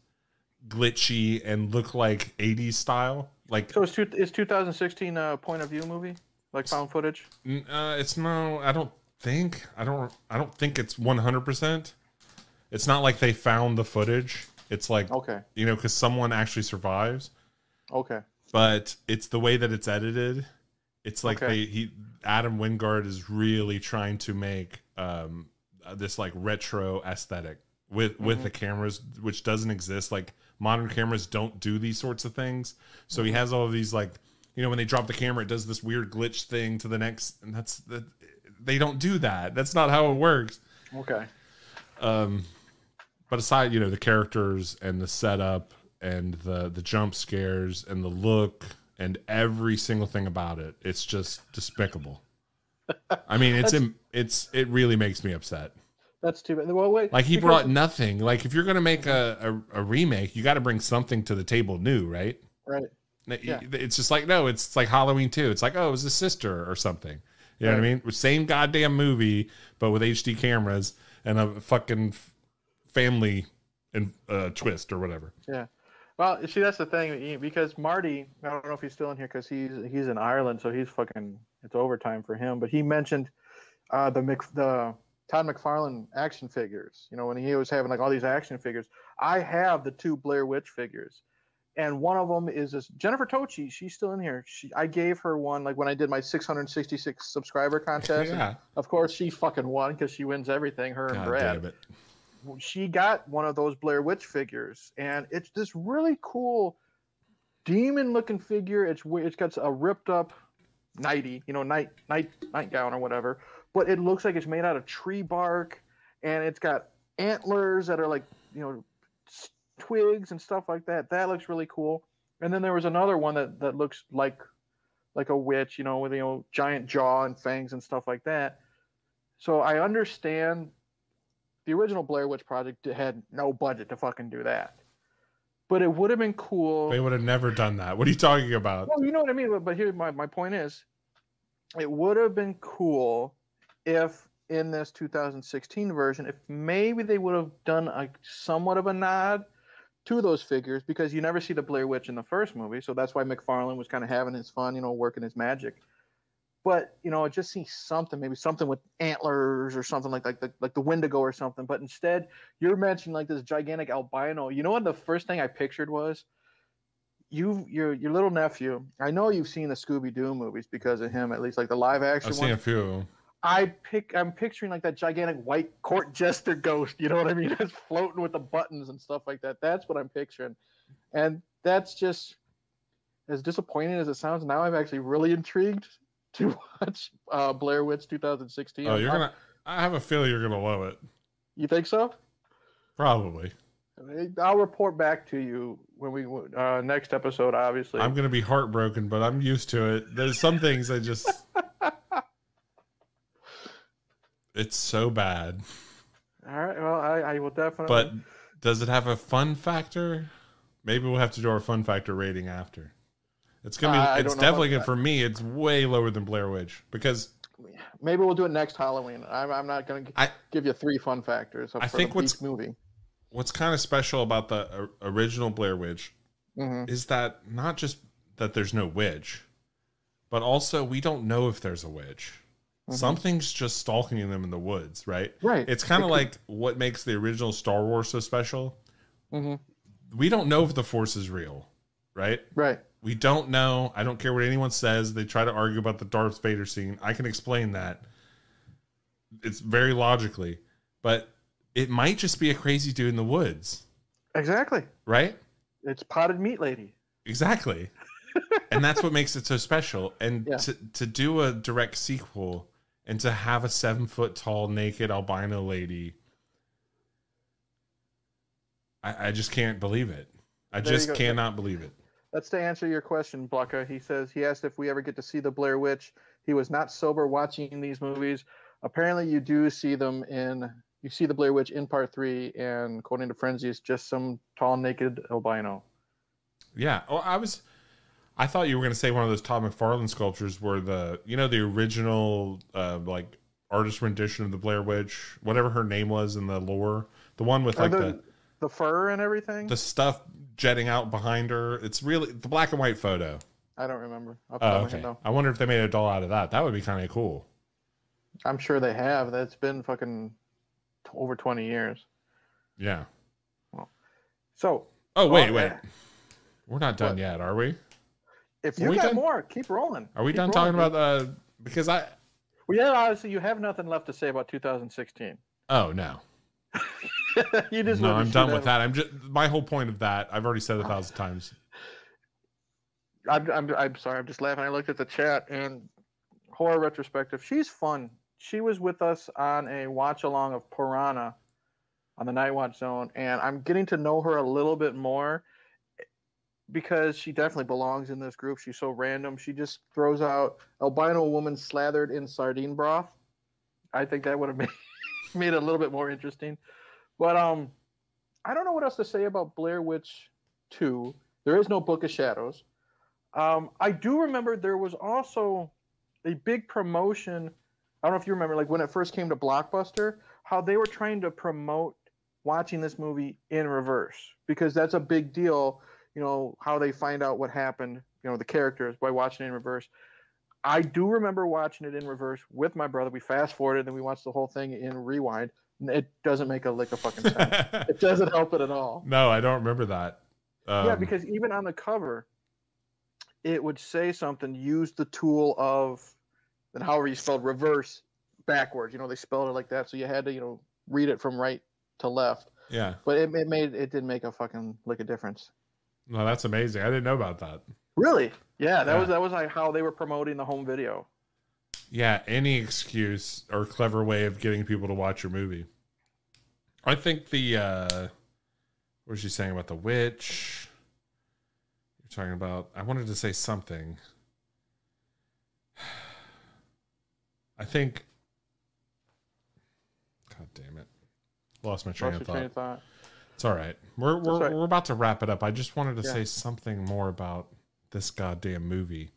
glitchy and look like eighties style. Like, so it's, two, it's two thousand sixteen uh, point of view movie, like found footage. Uh, it's no, I don't think I don't I don't think it's one hundred percent. It's not like they found the footage. It's like, okay, you know, because someone actually survives. Okay, but it's the way that it's edited. It's like okay. they he Adam Wingard is really trying to make um, this like retro aesthetic with with mm-hmm. the cameras, which doesn't exist. Like modern cameras don't do these sorts of things, so mm-hmm. he has all of these, like, you know, when they drop the camera it does this weird glitch thing to the next, and that's that they don't do that. That's not how it works. Okay. Um but aside, you know, the characters and the setup and the the jump scares and the look and every single thing about it, it's just despicable. I mean, it's it's it really makes me upset. That's too bad. Well, wait, like he because... brought nothing. Like if you're going to make a, a, a remake, you got to bring something to the table new, right? Right. Yeah. It's just like, no, it's like Halloween two. It's like, oh, it was a sister or something. You right. know what I mean? Same goddamn movie, but with H D cameras and a fucking family and uh, twist or whatever. Yeah. Well, see, that's the thing, because Marty, I don't know if he's still in here because he's, he's in Ireland, so he's fucking, it's overtime for him. But he mentioned uh, the mix, the... Todd McFarlane action figures, you know, when he was having like all these action figures. I have the two Blair Witch figures, and one of them is this Jennifer Tochi. She's still in here. She, I gave her one like when I did my six hundred sixty-six subscriber contest. Yeah. And of course, she fucking won because she wins everything. Her God and Brad. Damn it. She got one of those Blair Witch figures, and it's this really cool demon-looking figure. It's it's got a ripped up nightie, you know, night night nightgown or whatever. But it looks like it's made out of tree bark, and it's got antlers that are like, you know, twigs and stuff like that. That looks really cool. And then there was another one that, that looks like like a witch, you know, with, you know, giant jaw and fangs and stuff like that. So I understand the original Blair Witch Project had no budget to fucking do that. But it would have been cool. They would have never done that. What are you talking about? Well, you know what I mean? But here, my, my point is, it would have been cool if in this two thousand sixteen version, if maybe they would have done a somewhat of a nod to those figures, because you never see the Blair Witch in the first movie. So that's why McFarlane was kind of having his fun, you know, working his magic. But, you know, it just seems something, maybe something with antlers or something like like the, like the Wendigo or something. But instead, you're mentioning like this gigantic albino. You know what the first thing I pictured was? You, your, your little nephew. I know you've seen the Scooby-Doo movies because of him, at least like the live action one. I've seen a few. I pick. I'm picturing like that gigantic white court jester ghost. You know what I mean? That's floating with the buttons and stuff like that. That's what I'm picturing, and that's just as disappointing as it sounds. Now I'm actually really intrigued to watch uh, Blair Witch two thousand sixteen. Oh, you're gonna. I have a feeling you're gonna love it. You think so? Probably. I'll report back to you when we uh, next episode. Obviously, I'm gonna be heartbroken, but I'm used to it. There's some things I just. It's so bad. All right. Well, I, I will definitely. But does it have a fun factor? Maybe we'll have to do our fun factor rating after. It's gonna. Be, uh, it's definitely good for me. It's way lower than Blair Witch because. Maybe we'll do it next Halloween. I'm, I'm not gonna I, give you three fun factors. I think the what's movie. What's kind of special about the original Blair Witch mm-hmm. is that not just that there's no witch, but also we don't know if there's a witch. Mm-hmm. Something's just stalking them in the woods, right? Right. It's kind of it like could... what makes the original Star Wars so special. Mm-hmm. We don't know if the Force is real, right? Right. We don't know. I don't care what anyone says. They try to argue about the Darth Vader scene. I can explain that. It's very logically, but it might just be a crazy dude in the woods. Exactly. Right? It's potted meat lady. Exactly. And that's what makes it so special. And yeah. to, to do a direct sequel... And to have a seven foot tall, naked albino lady, I, I just can't believe it. I there just cannot believe it. That's to answer your question, Blucka. He says he asked if we ever get to see the Blair Witch. He was not sober watching these movies. Apparently, you do see them in you see the Blair Witch in part three, and according to Frenzy, it's just some tall, naked albino. Yeah. Oh, I was. I thought you were going to say one of those Todd McFarlane sculptures where the, you know, the original, uh, like, artist rendition of the Blair Witch, whatever her name was in the lore. The one with, like, oh, the, the... The fur and everything? The stuff jetting out behind her. It's really... The black and white photo. I don't remember. I'll oh, okay. Know. I wonder if they made a doll out of that. That would be kind of cool. I'm sure they have. That's been fucking over twenty years. Yeah. Well, so... Oh, wait, well, wait. Uh, we're not done what? yet, are we? If you got more, keep rolling. Are we done talking about uh because I Well yeah, obviously you have nothing left to say about twenty sixteen. Oh no. you just No, I'm done with that. I'm just my whole point of that, I've already said it a thousand times. I'm I'm I'm sorry, I'm just laughing. I looked at the chat and Horror Retrospective. She's fun. She was with us on a watch along of Piranha on the Nightwatch Zone, and I'm getting to know her a little bit more. Because she definitely belongs in this group. She's so random. She just throws out albino woman slathered in sardine broth. I think that would have made, made it a little bit more interesting. But um, I don't know what else to say about Blair Witch two. There is no Book of Shadows. Um, I do remember there was also a big promotion. I don't know if you remember, like when it first came to Blockbuster, how they were trying to promote watching this movie in reverse. Because that's a big deal. You know, how they find out what happened, you know, the characters by watching it in reverse. I do remember watching it in reverse with my brother. We fast-forwarded, then we watched the whole thing in rewind. It doesn't make a lick of fucking sense. It doesn't help it at all. No, I don't remember that. Um, yeah, because even on the cover, it would say something, use the tool of, and however you spelled reverse backwards. You know, they spelled it like that, so you had to, you know, read it from right to left. Yeah. But it, it made it didn't make a fucking lick of difference. No, that's amazing. I didn't know about that. Really? Yeah, that yeah. was that was like how they were promoting the home video. Yeah, any excuse or clever way of getting people to watch your movie. I think the uh what was she saying about the witch? You're talking about I wanted to say something. I think God damn it. Lost my train, Lost of, thought. train of thought. It's all right. We're we're right. we're about to wrap it up. I just wanted to yeah. say something more about this goddamn movie.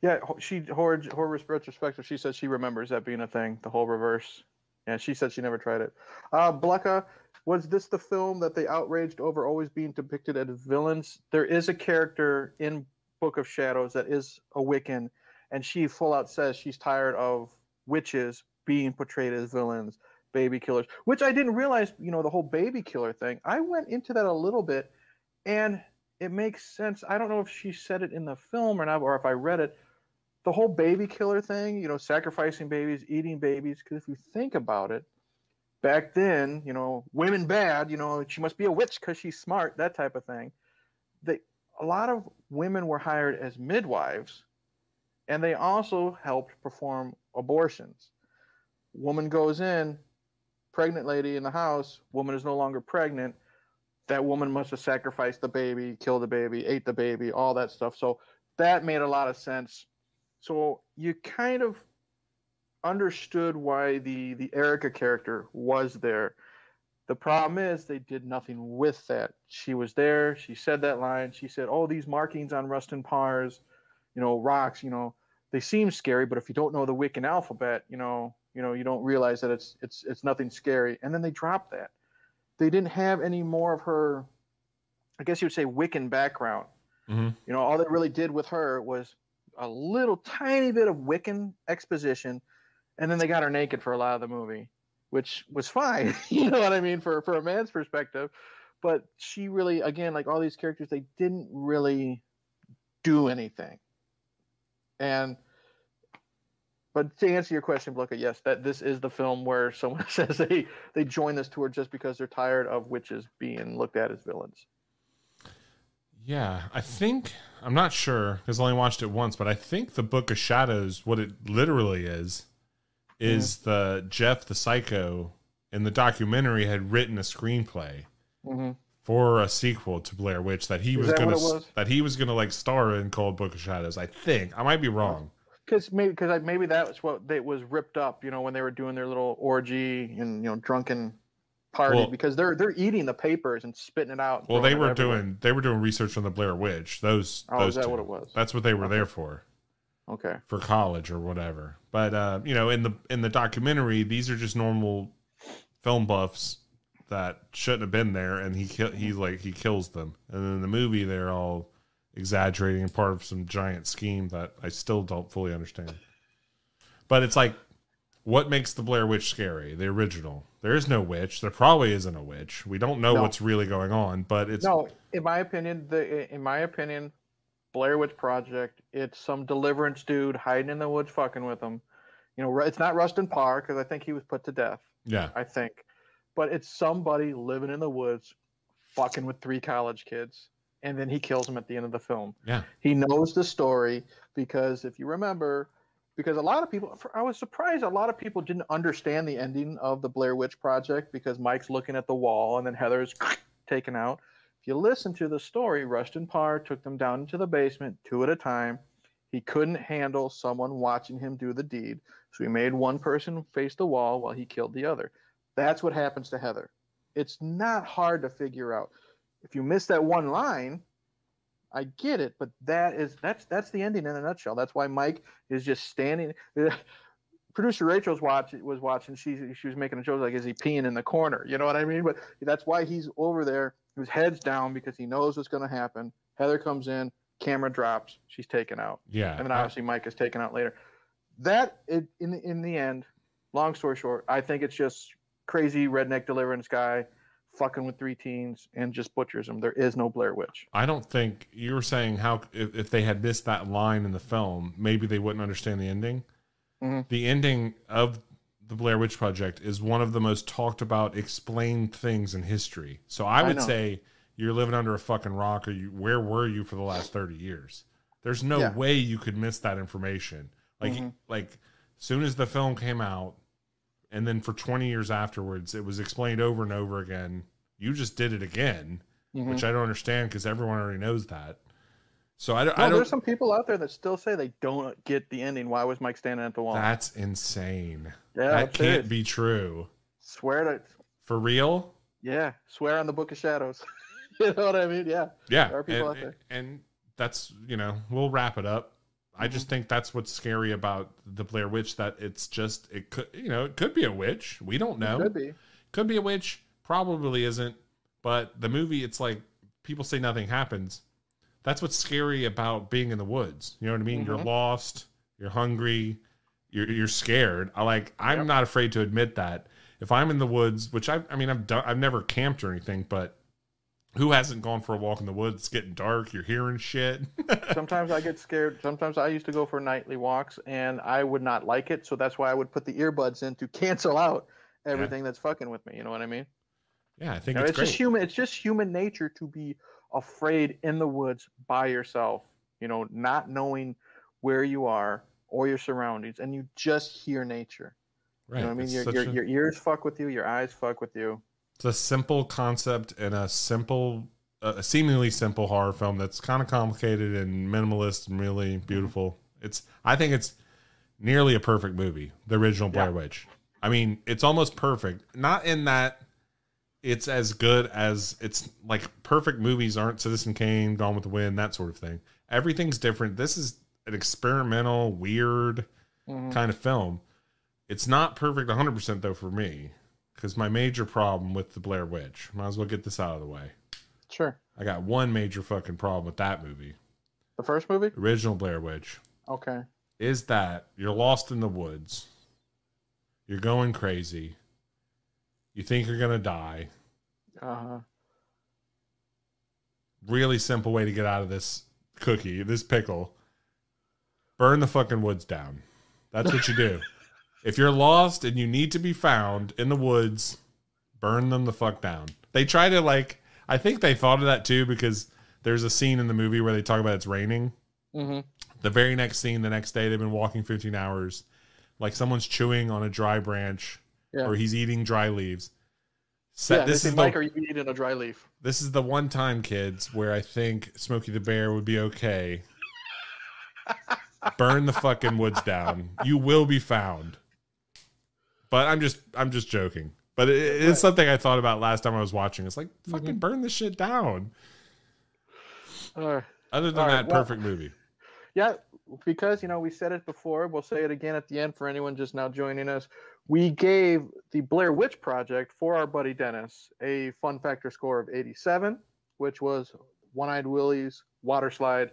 Yeah, she horror, horror retrospective. She says she remembers that being a thing, the whole reverse. And yeah, she said she never tried it. Uh, Blucka, was this the film that they outraged over always being depicted as villains? There is a character in Book of Shadows that is a Wiccan, and she full out says she's tired of witches being portrayed as villains. Baby killers, which I didn't realize, you know, the whole baby killer thing. I went into that a little bit, and it makes sense. I don't know if she said it in the film or not, or if I read it. the whole baby killer thing, you know, sacrificing babies, eating babies, because if you think about it, back then, you know, women bad, you know, she must be a witch because she's smart, that type of thing. They, a lot of women were hired as midwives, and they also helped perform abortions. Woman goes in, pregnant lady in the house, woman is no longer pregnant. That woman must have sacrificed the baby, killed the baby, ate the baby, all that stuff. So that made a lot of sense. So you kind of understood why the, the Erica character was there. The problem is they did nothing with that. She was there. She said that line. She said, oh, these markings on Rustin Parr's, you know, rocks, you know, they seem scary, but if you don't know the Wiccan alphabet, you know, you know, you don't realize that it's, it's, it's nothing scary. And then they dropped that. They didn't have any more of her, I guess you would say, Wiccan background. Mm-hmm. You know, all that really did with her was a little tiny bit of Wiccan exposition, and then they got her naked for a lot of the movie, which was fine, you know what I mean, for, for a man's perspective. But she really, again, like all these characters, they didn't really do anything. And, but to answer your question, Bluka, yes, that this is the film where someone says they, they join this tour just because they're tired of witches being looked at as villains. Yeah, I think, I'm not sure, because I only watched it once, but I think the Book of Shadows, what it literally is, is yeah. the Jeff the Psycho in the documentary had written a screenplay mm-hmm. for a sequel to Blair Witch that he is was that gonna was? that he was gonna like star in called Book of Shadows. I think I might be wrong. Because maybe, cause I, maybe that was what they was ripped up, you know, when they were doing their little orgy and, you know, drunken party, well, because they're they're eating the papers and spitting it out. Well, they were doing they were doing research on the Blair Witch. Those oh, those is that two. What it was? That's what they were okay. there for. Okay. For college or whatever, but uh, you know, in the in the documentary, these are just normal film buffs that shouldn't have been there, and he ki- he like he kills them, and then in the movie, they're all exaggerating and part of some giant scheme that I still don't fully understand. But it's like, what makes the Blair Witch scary? The original. There is no witch. There probably isn't a witch. We don't know no. what's really going on, but it's no. In my opinion, the in my opinion, Blair Witch Project. It's some Deliverance dude hiding in the woods, fucking with them. You know, it's not Rustin Parr because I think he was put to death. Yeah, I think. But it's somebody living in the woods, fucking with three college kids. And then he kills them at the end of the film. Yeah. He knows the story because if you remember, because a lot of people, I was surprised a lot of people didn't understand the ending of the Blair Witch Project because Mike's looking at the wall and then Heather's taken out. If you listen to the story, Rustin Parr took them down into the basement two at a time. He couldn't handle someone watching him do the deed. So he made one person face the wall while he killed the other. That's what happens to Heather. It's not hard to figure out. If you miss that one line, I get it, but that is that's that's the ending in a nutshell. That's why Mike is just standing. Producer Rachel's watch was watching. She she was making a joke like, "Is he peeing in the corner?" You know what I mean? But that's why he's over there. His head's down because he knows what's going to happen. Heather comes in, camera drops, she's taken out. Yeah, and then obviously I... Mike is taken out later. That it, in the, in the end, long story short, I think it's just crazy redneck Deliverance guy fucking with three teens and just butchers them. There is no Blair Witch. I don't think you were saying how if, if they had missed that line in the film, maybe they wouldn't understand the ending. Mm-hmm. The ending of the Blair Witch Project is one of the most talked about, explained things in history. So I would I say you're living under a fucking rock, or you, where were you for the last thirty years? There's no yeah. way you could miss that information. Like, mm-hmm. like soon as the film came out, and then for twenty years afterwards, it was explained over and over again. You just did it again, mm-hmm. which I don't understand because everyone already knows that. So I don't, no, I don't. There's some people out there that still say they don't get the ending. Why was Mike standing at the wall? That's insane. Yeah, that can't it. be true. Swear to for real. Yeah, swear on the Book of Shadows. You know what I mean? Yeah. Yeah. There are people and, out there, and that's you know we'll wrap it up. I just think that's what's scary about the Blair Witch, that it's just, it could, you know, it could be a witch. We don't know. It could be. Could be a witch. Probably isn't. But the movie, it's like people say nothing happens. That's what's scary about being in the woods. You know what I mean? Mm-hmm. You're lost. You're hungry. You're you're scared. I like, I'm yep. not afraid to admit that. If I'm in the woods, which I I mean, I've done, I've never camped or anything, but who hasn't gone for a walk in the woods? It's getting dark. You're hearing shit. Sometimes I get scared. Sometimes I used to go for nightly walks, and I would not like it. So that's why I would put the earbuds in to cancel out everything yeah. that's fucking with me. You know what I mean? Yeah, I think you know, it's, it's just human. It's just human nature to be afraid in the woods by yourself. You know, not knowing where you are or your surroundings, and you just hear nature. Right. You know what I mean? Your, your, a... your ears fuck with you. Your eyes fuck with you. It's a simple concept and a simple, uh, a seemingly simple horror film that's kind of complicated and minimalist and really beautiful. It's, I think it's nearly a perfect movie, the original Blair yeah. Witch. I mean, it's almost perfect. Not in that it's as good as, it's like perfect movies aren't Citizen Kane, Gone with the Wind, that sort of thing. Everything's different. This is an experimental, weird mm-hmm. kind of film. It's not perfect one hundred percent though for me. Because my major problem with the Blair Witch, might as well get this out of the way. Sure. I got one major fucking problem with that movie. The first movie? Original Blair Witch. Okay. Is that you're lost in the woods. You're going crazy. You think you're going to die. Uh-huh. Really simple way to get out of this cookie, this pickle. Burn the fucking woods down. That's what you do. If you're lost and you need to be found in the woods, burn them the fuck down. They try to, like, I think they thought of that too, because there's a scene in the movie where they talk about it's raining. Mm-hmm. The very next scene, the next day, they've been walking fifteen hours. Like someone's chewing on a dry branch yeah. or he's eating dry leaves. So yeah, this is like, are you eating a dry leaf? This is the one time, kids, where I think Smokey the Bear would be okay. Burn the fucking woods down. You will be found. But I'm just I'm just joking. But it, it's right. something I thought about last time I was watching. It's like, fucking mm-hmm. burn this shit down. Uh, Other than right, that, well, perfect movie. Yeah, because, you know, we said it before. We'll say it again at the end for anyone just now joining us. We gave the Blair Witch Project for our buddy Dennis a fun factor score of eighty-seven, which was One-Eyed Willie's Water Slide.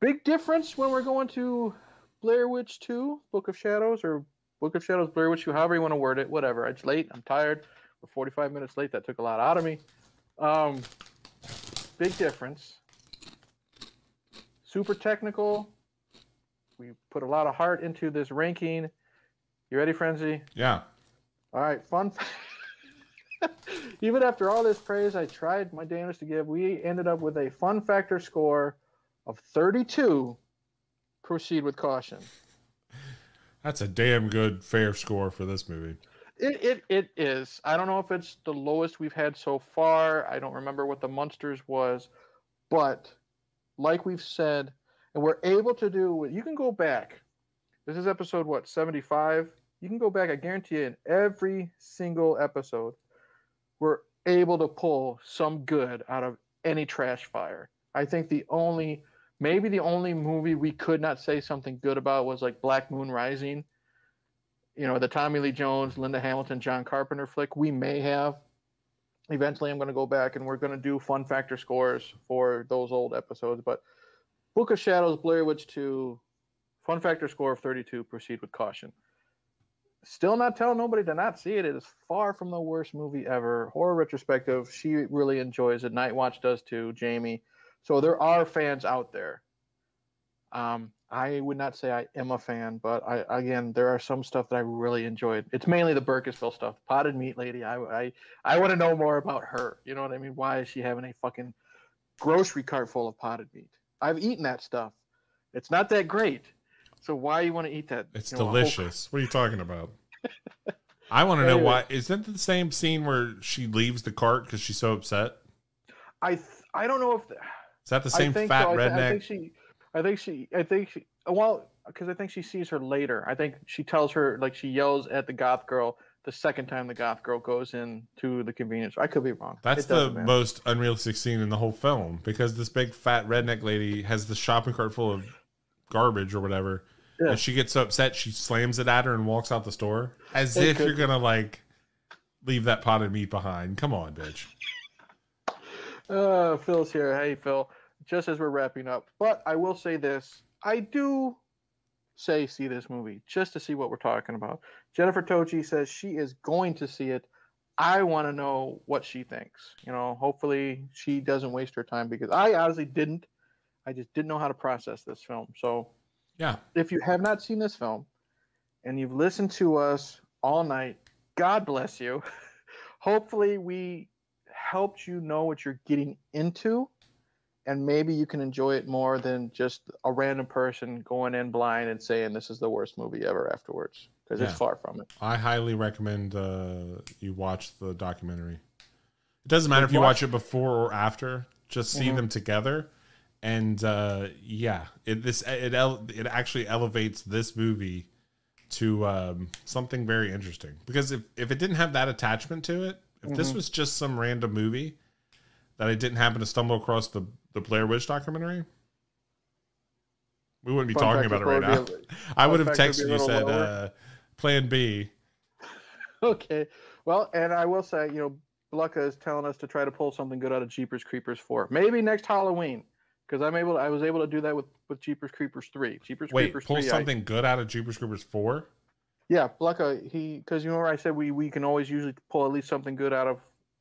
Big difference when we're going to Blair Witch two, Book of Shadows, or Book of Shadows, Blair Witch two, however you want to word it, whatever. I'm late. I'm tired. We're forty-five minutes late. That took a lot out of me. Um, big difference. Super technical. We put a lot of heart into this ranking. You ready, Frenzy? Yeah. All right. Fun. Even after all this praise I tried my damnedest to give, we ended up with a fun factor score of thirty-two. Proceed with caution. That's a damn good fair score for this movie. It, it it is. I don't know if it's the lowest we've had so far. I don't remember what the Munsters was. But like we've said, and we're able to do, you can go back. This is episode, what, seventy-five? You can go back, I guarantee you, in every single episode, we're able to pull some good out of any trash fire. I think the only... Maybe the only movie we could not say something good about was like Black Moon Rising. You know, the Tommy Lee Jones, Linda Hamilton, John Carpenter flick. We may have. Eventually I'm going to go back and we're going to do fun factor scores for those old episodes. But Book of Shadows, Blair Witch two, fun factor score of thirty-two, proceed with caution. Still not telling nobody to not see it. It is far from the worst movie ever. Horror Retrospective, she really enjoys it. Nightwatch does too, Jamie. So there are fans out there. Um, I would not say I am a fan, but I, again, there are some stuff that I really enjoyed. It's mainly the Burkittsville stuff. Potted Meat Lady. I, I, I want to know more about her. You know what I mean? Why is she having a fucking grocery cart full of potted meat? I've eaten that stuff. It's not that great. So why you want to eat that? It's you know, delicious. Whole... What are you talking about? I want to anyway. know why. Isn't it the same scene where she leaves the cart because she's so upset? I th- I don't know if... The... Is that the same fat so. redneck? I think she, I think she, I think she, well, because I think she sees her later. I think she tells her, like, she yells at the goth girl the second time the goth girl goes into the convenience. I could be wrong. That's it the most unrealistic scene in the whole film because this big fat redneck lady has the shopping cart full of garbage or whatever. Yeah. And she gets so upset, she slams it at her and walks out the store as it if could. you're going to, like, leave that potted meat behind. Come on, bitch. Uh, Phil's here. Hey, Phil. Just as we're wrapping up, but I will say this. I do say see this movie just to see what we're talking about. Jennifer Tochi says she is going to see it. I want to know what she thinks. You know, hopefully she doesn't waste her time, because I honestly didn't. I just didn't know how to process this film. So yeah, if you have not seen this film and you've listened to us all night, God bless you. Hopefully we helped you know what you're getting into, and maybe you can enjoy it more than just a random person going in blind and saying this is the worst movie ever afterwards, because yeah. it's far from it. I highly recommend uh, you watch the documentary. It doesn't matter if you watch it before or after. Just see mm-hmm. them together. And uh, yeah, it, this it it actually elevates this movie to um, something very interesting. Because if, if it didn't have that attachment to it, if mm-hmm. this was just some random movie that I didn't happen to stumble across the, the Blair Witch documentary, we wouldn't be fun talking about it right now. A, I would have texted you, said uh, Plan B. Okay. Well, and I will say, you know, Blucka is telling us to try to pull something good out of Jeepers Creepers four. Maybe next Halloween. Because I'm able, to, I was able to do that with, with Jeepers Creepers three. Jeepers Wait, Creepers pull three, something I, good out of Jeepers Creepers four. Yeah, Blucka, he because you remember I said we we can always usually pull at least something good out of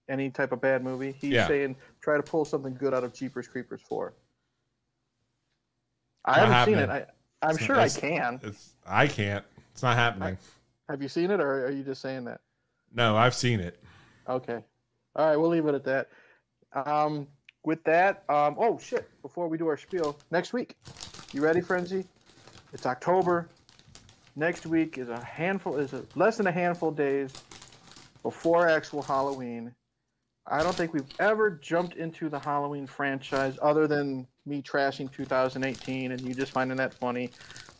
any type of bad movie. He's yeah. saying try to pull something good out of Jeepers Creepers four. I haven't happening. seen it. I, I'm it's, sure it's, I can. It's, I can't. It's not happening. I, have you seen it, or are you just saying that? No, I've seen it. Okay. All right, we'll leave it at that. Um. With that, um, oh, shit, before we do our spiel, next week, you ready, Frenzy? It's October. Next week is a handful, is a, less than a handful of days before actual Halloween. I don't think we've ever jumped into the Halloween franchise other than me trashing two thousand eighteen and you just finding that funny.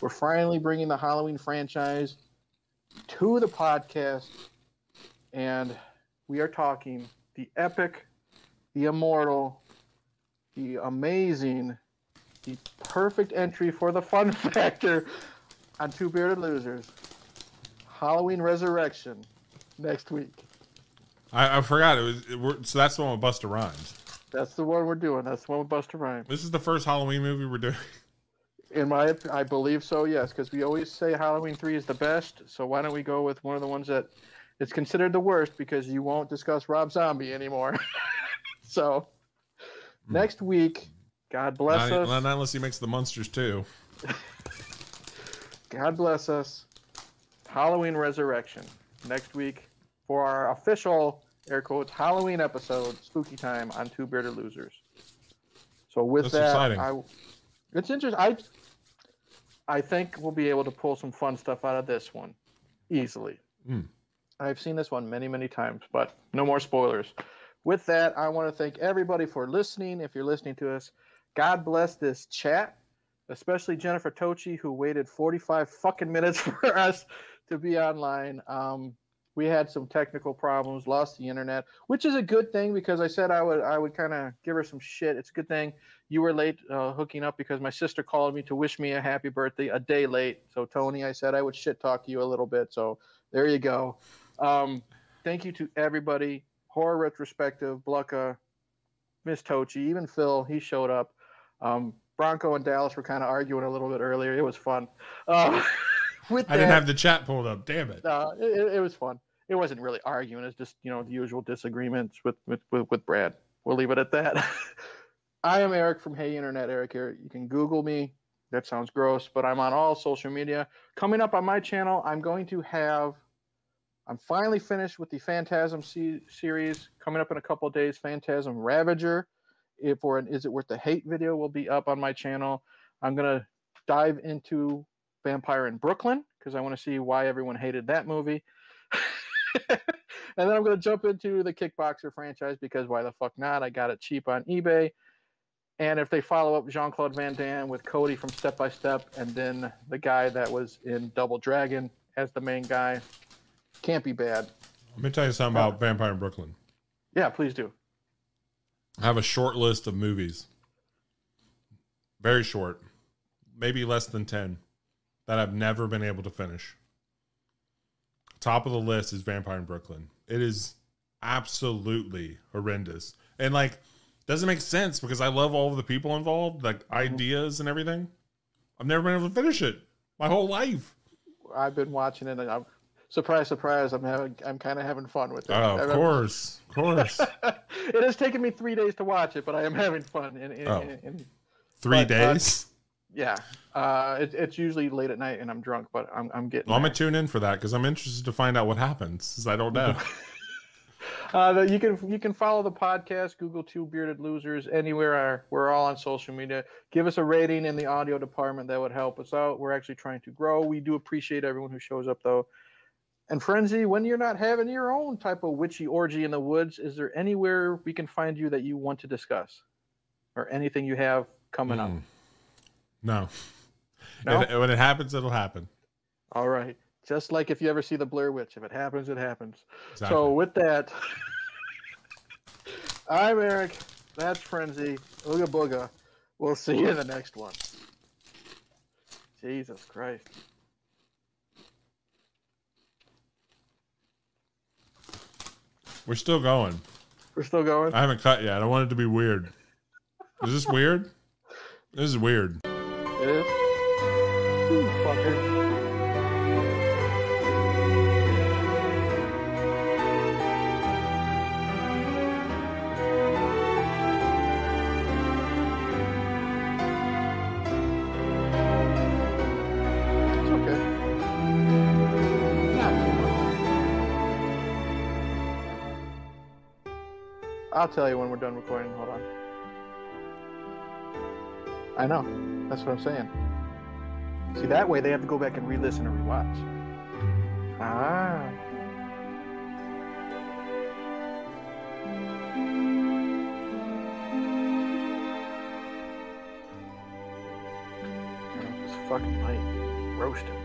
We're finally bringing the Halloween franchise to the podcast, and we are talking the epic, the immortal, the amazing, the perfect entry for the fun factor on Two Bearded Losers, Halloween Resurrection, next week. I, I forgot. It was it, we're, so that's the one with Busta Rhymes. That's the one we're doing. That's the one with Busta Rhymes. This is the first Halloween movie we're doing. In my, I believe so, yes, because we always say Halloween three is the best, so why don't we go with one of the ones that it's considered the worst, because you won't discuss Rob Zombie anymore. So... next week, God bless not, us. Not unless he makes the Munsters too. God bless us. Halloween Resurrection. Next week for our official, air quotes, Halloween episode, Spooky Time on Two Bearded Losers. So with That's that, I, it's interesting. I, I think we'll be able to pull some fun stuff out of this one easily. Mm. I've seen this one many, many times, but no more spoilers. With that, I want to thank everybody for listening. If you're listening to us, God bless this chat, especially Jennifer Tochi, who waited forty-five fucking minutes for us to be online. Um, we had some technical problems, lost the internet, which is a good thing because I said I would I would kind of give her some shit. It's a good thing you were late uh, hooking up, because my sister called me to wish me a happy birthday a day late. So, Tony, I said I would shit talk to you a little bit. So there you go. Um, thank you to everybody. Horror Retrospective, Blucka, Miss Tochi, even Phil, he showed up. Um, Bronco and Dallas were kind of arguing a little bit earlier. It was fun. Uh, with I that, didn't have the chat pulled up. Damn it. Uh, it. It was fun. It wasn't really arguing. It's just, you know, the usual disagreements with, with, with, with Brad. We'll leave it at that. I am Eric from Hey Internet Eric here. You can Google me. That sounds gross, but I'm on all social media. Coming up on my channel, I'm going to have... I'm finally finished with the Phantasm C- series. Coming up in a couple of days, Phantasm Ravager. If or an Is It Worth the Hate video will be up on my channel. I'm going to dive into Vampire in Brooklyn because I want to see why everyone hated that movie. And then I'm going to jump into the Kickboxer franchise because why the fuck not? I got it cheap on eBay. And if they follow up Jean-Claude Van Damme with Cody from Step by Step and then the guy that was in Double Dragon as the main guy, can't be bad. Let me tell you something about Vampire in Brooklyn. Yeah, please do. I have a short list of movies. Very short. Maybe less than ten. That I've never been able to finish. Top of the list is Vampire in Brooklyn. It is absolutely horrendous. And like, doesn't make sense because I love all of the people involved, like ideas and everything. I've never been able to finish it. My whole life. I've been watching it and I'm surprise, surprise, I'm having, I'm kind of having fun with it. Oh, of course, of course. It has taken me three days to watch it, but I am having fun. In, in, oh. in, in, three but, days? Uh, yeah. Uh, it, it's usually late at night and I'm drunk, but I'm, I'm getting well, I'm going to tune in for that because I'm interested to find out what happens because I don't know. Uh, the, you can you can follow the podcast, Google Two Bearded Losers, anywhere. Our, we're all on social media. Give us a rating in the audio department. That would help us out. We're actually trying to grow. We do appreciate everyone who shows up, though. And Frenzy, when you're not having your own type of witchy orgy in the woods, is there anywhere we can find you that you want to discuss or anything you have coming mm. up? No. no? It, when it happens, it'll happen. All right. Just like if you ever see the Blair Witch, if it happens, it happens. Exactly. So with that, I'm Eric. That's Frenzy. Ooga booga. We'll see you in the next one. Jesus Christ. We're still going. We're still going? I haven't cut yet. I want it to be weird. Is this weird? This is weird. It is? Ooh, fucker. I'll tell you when we're done recording. Hold on. I know. That's what I'm saying. See, that way they have to go back and re-listen and re-watch. Ah. Turn up this fucking light. Roast him.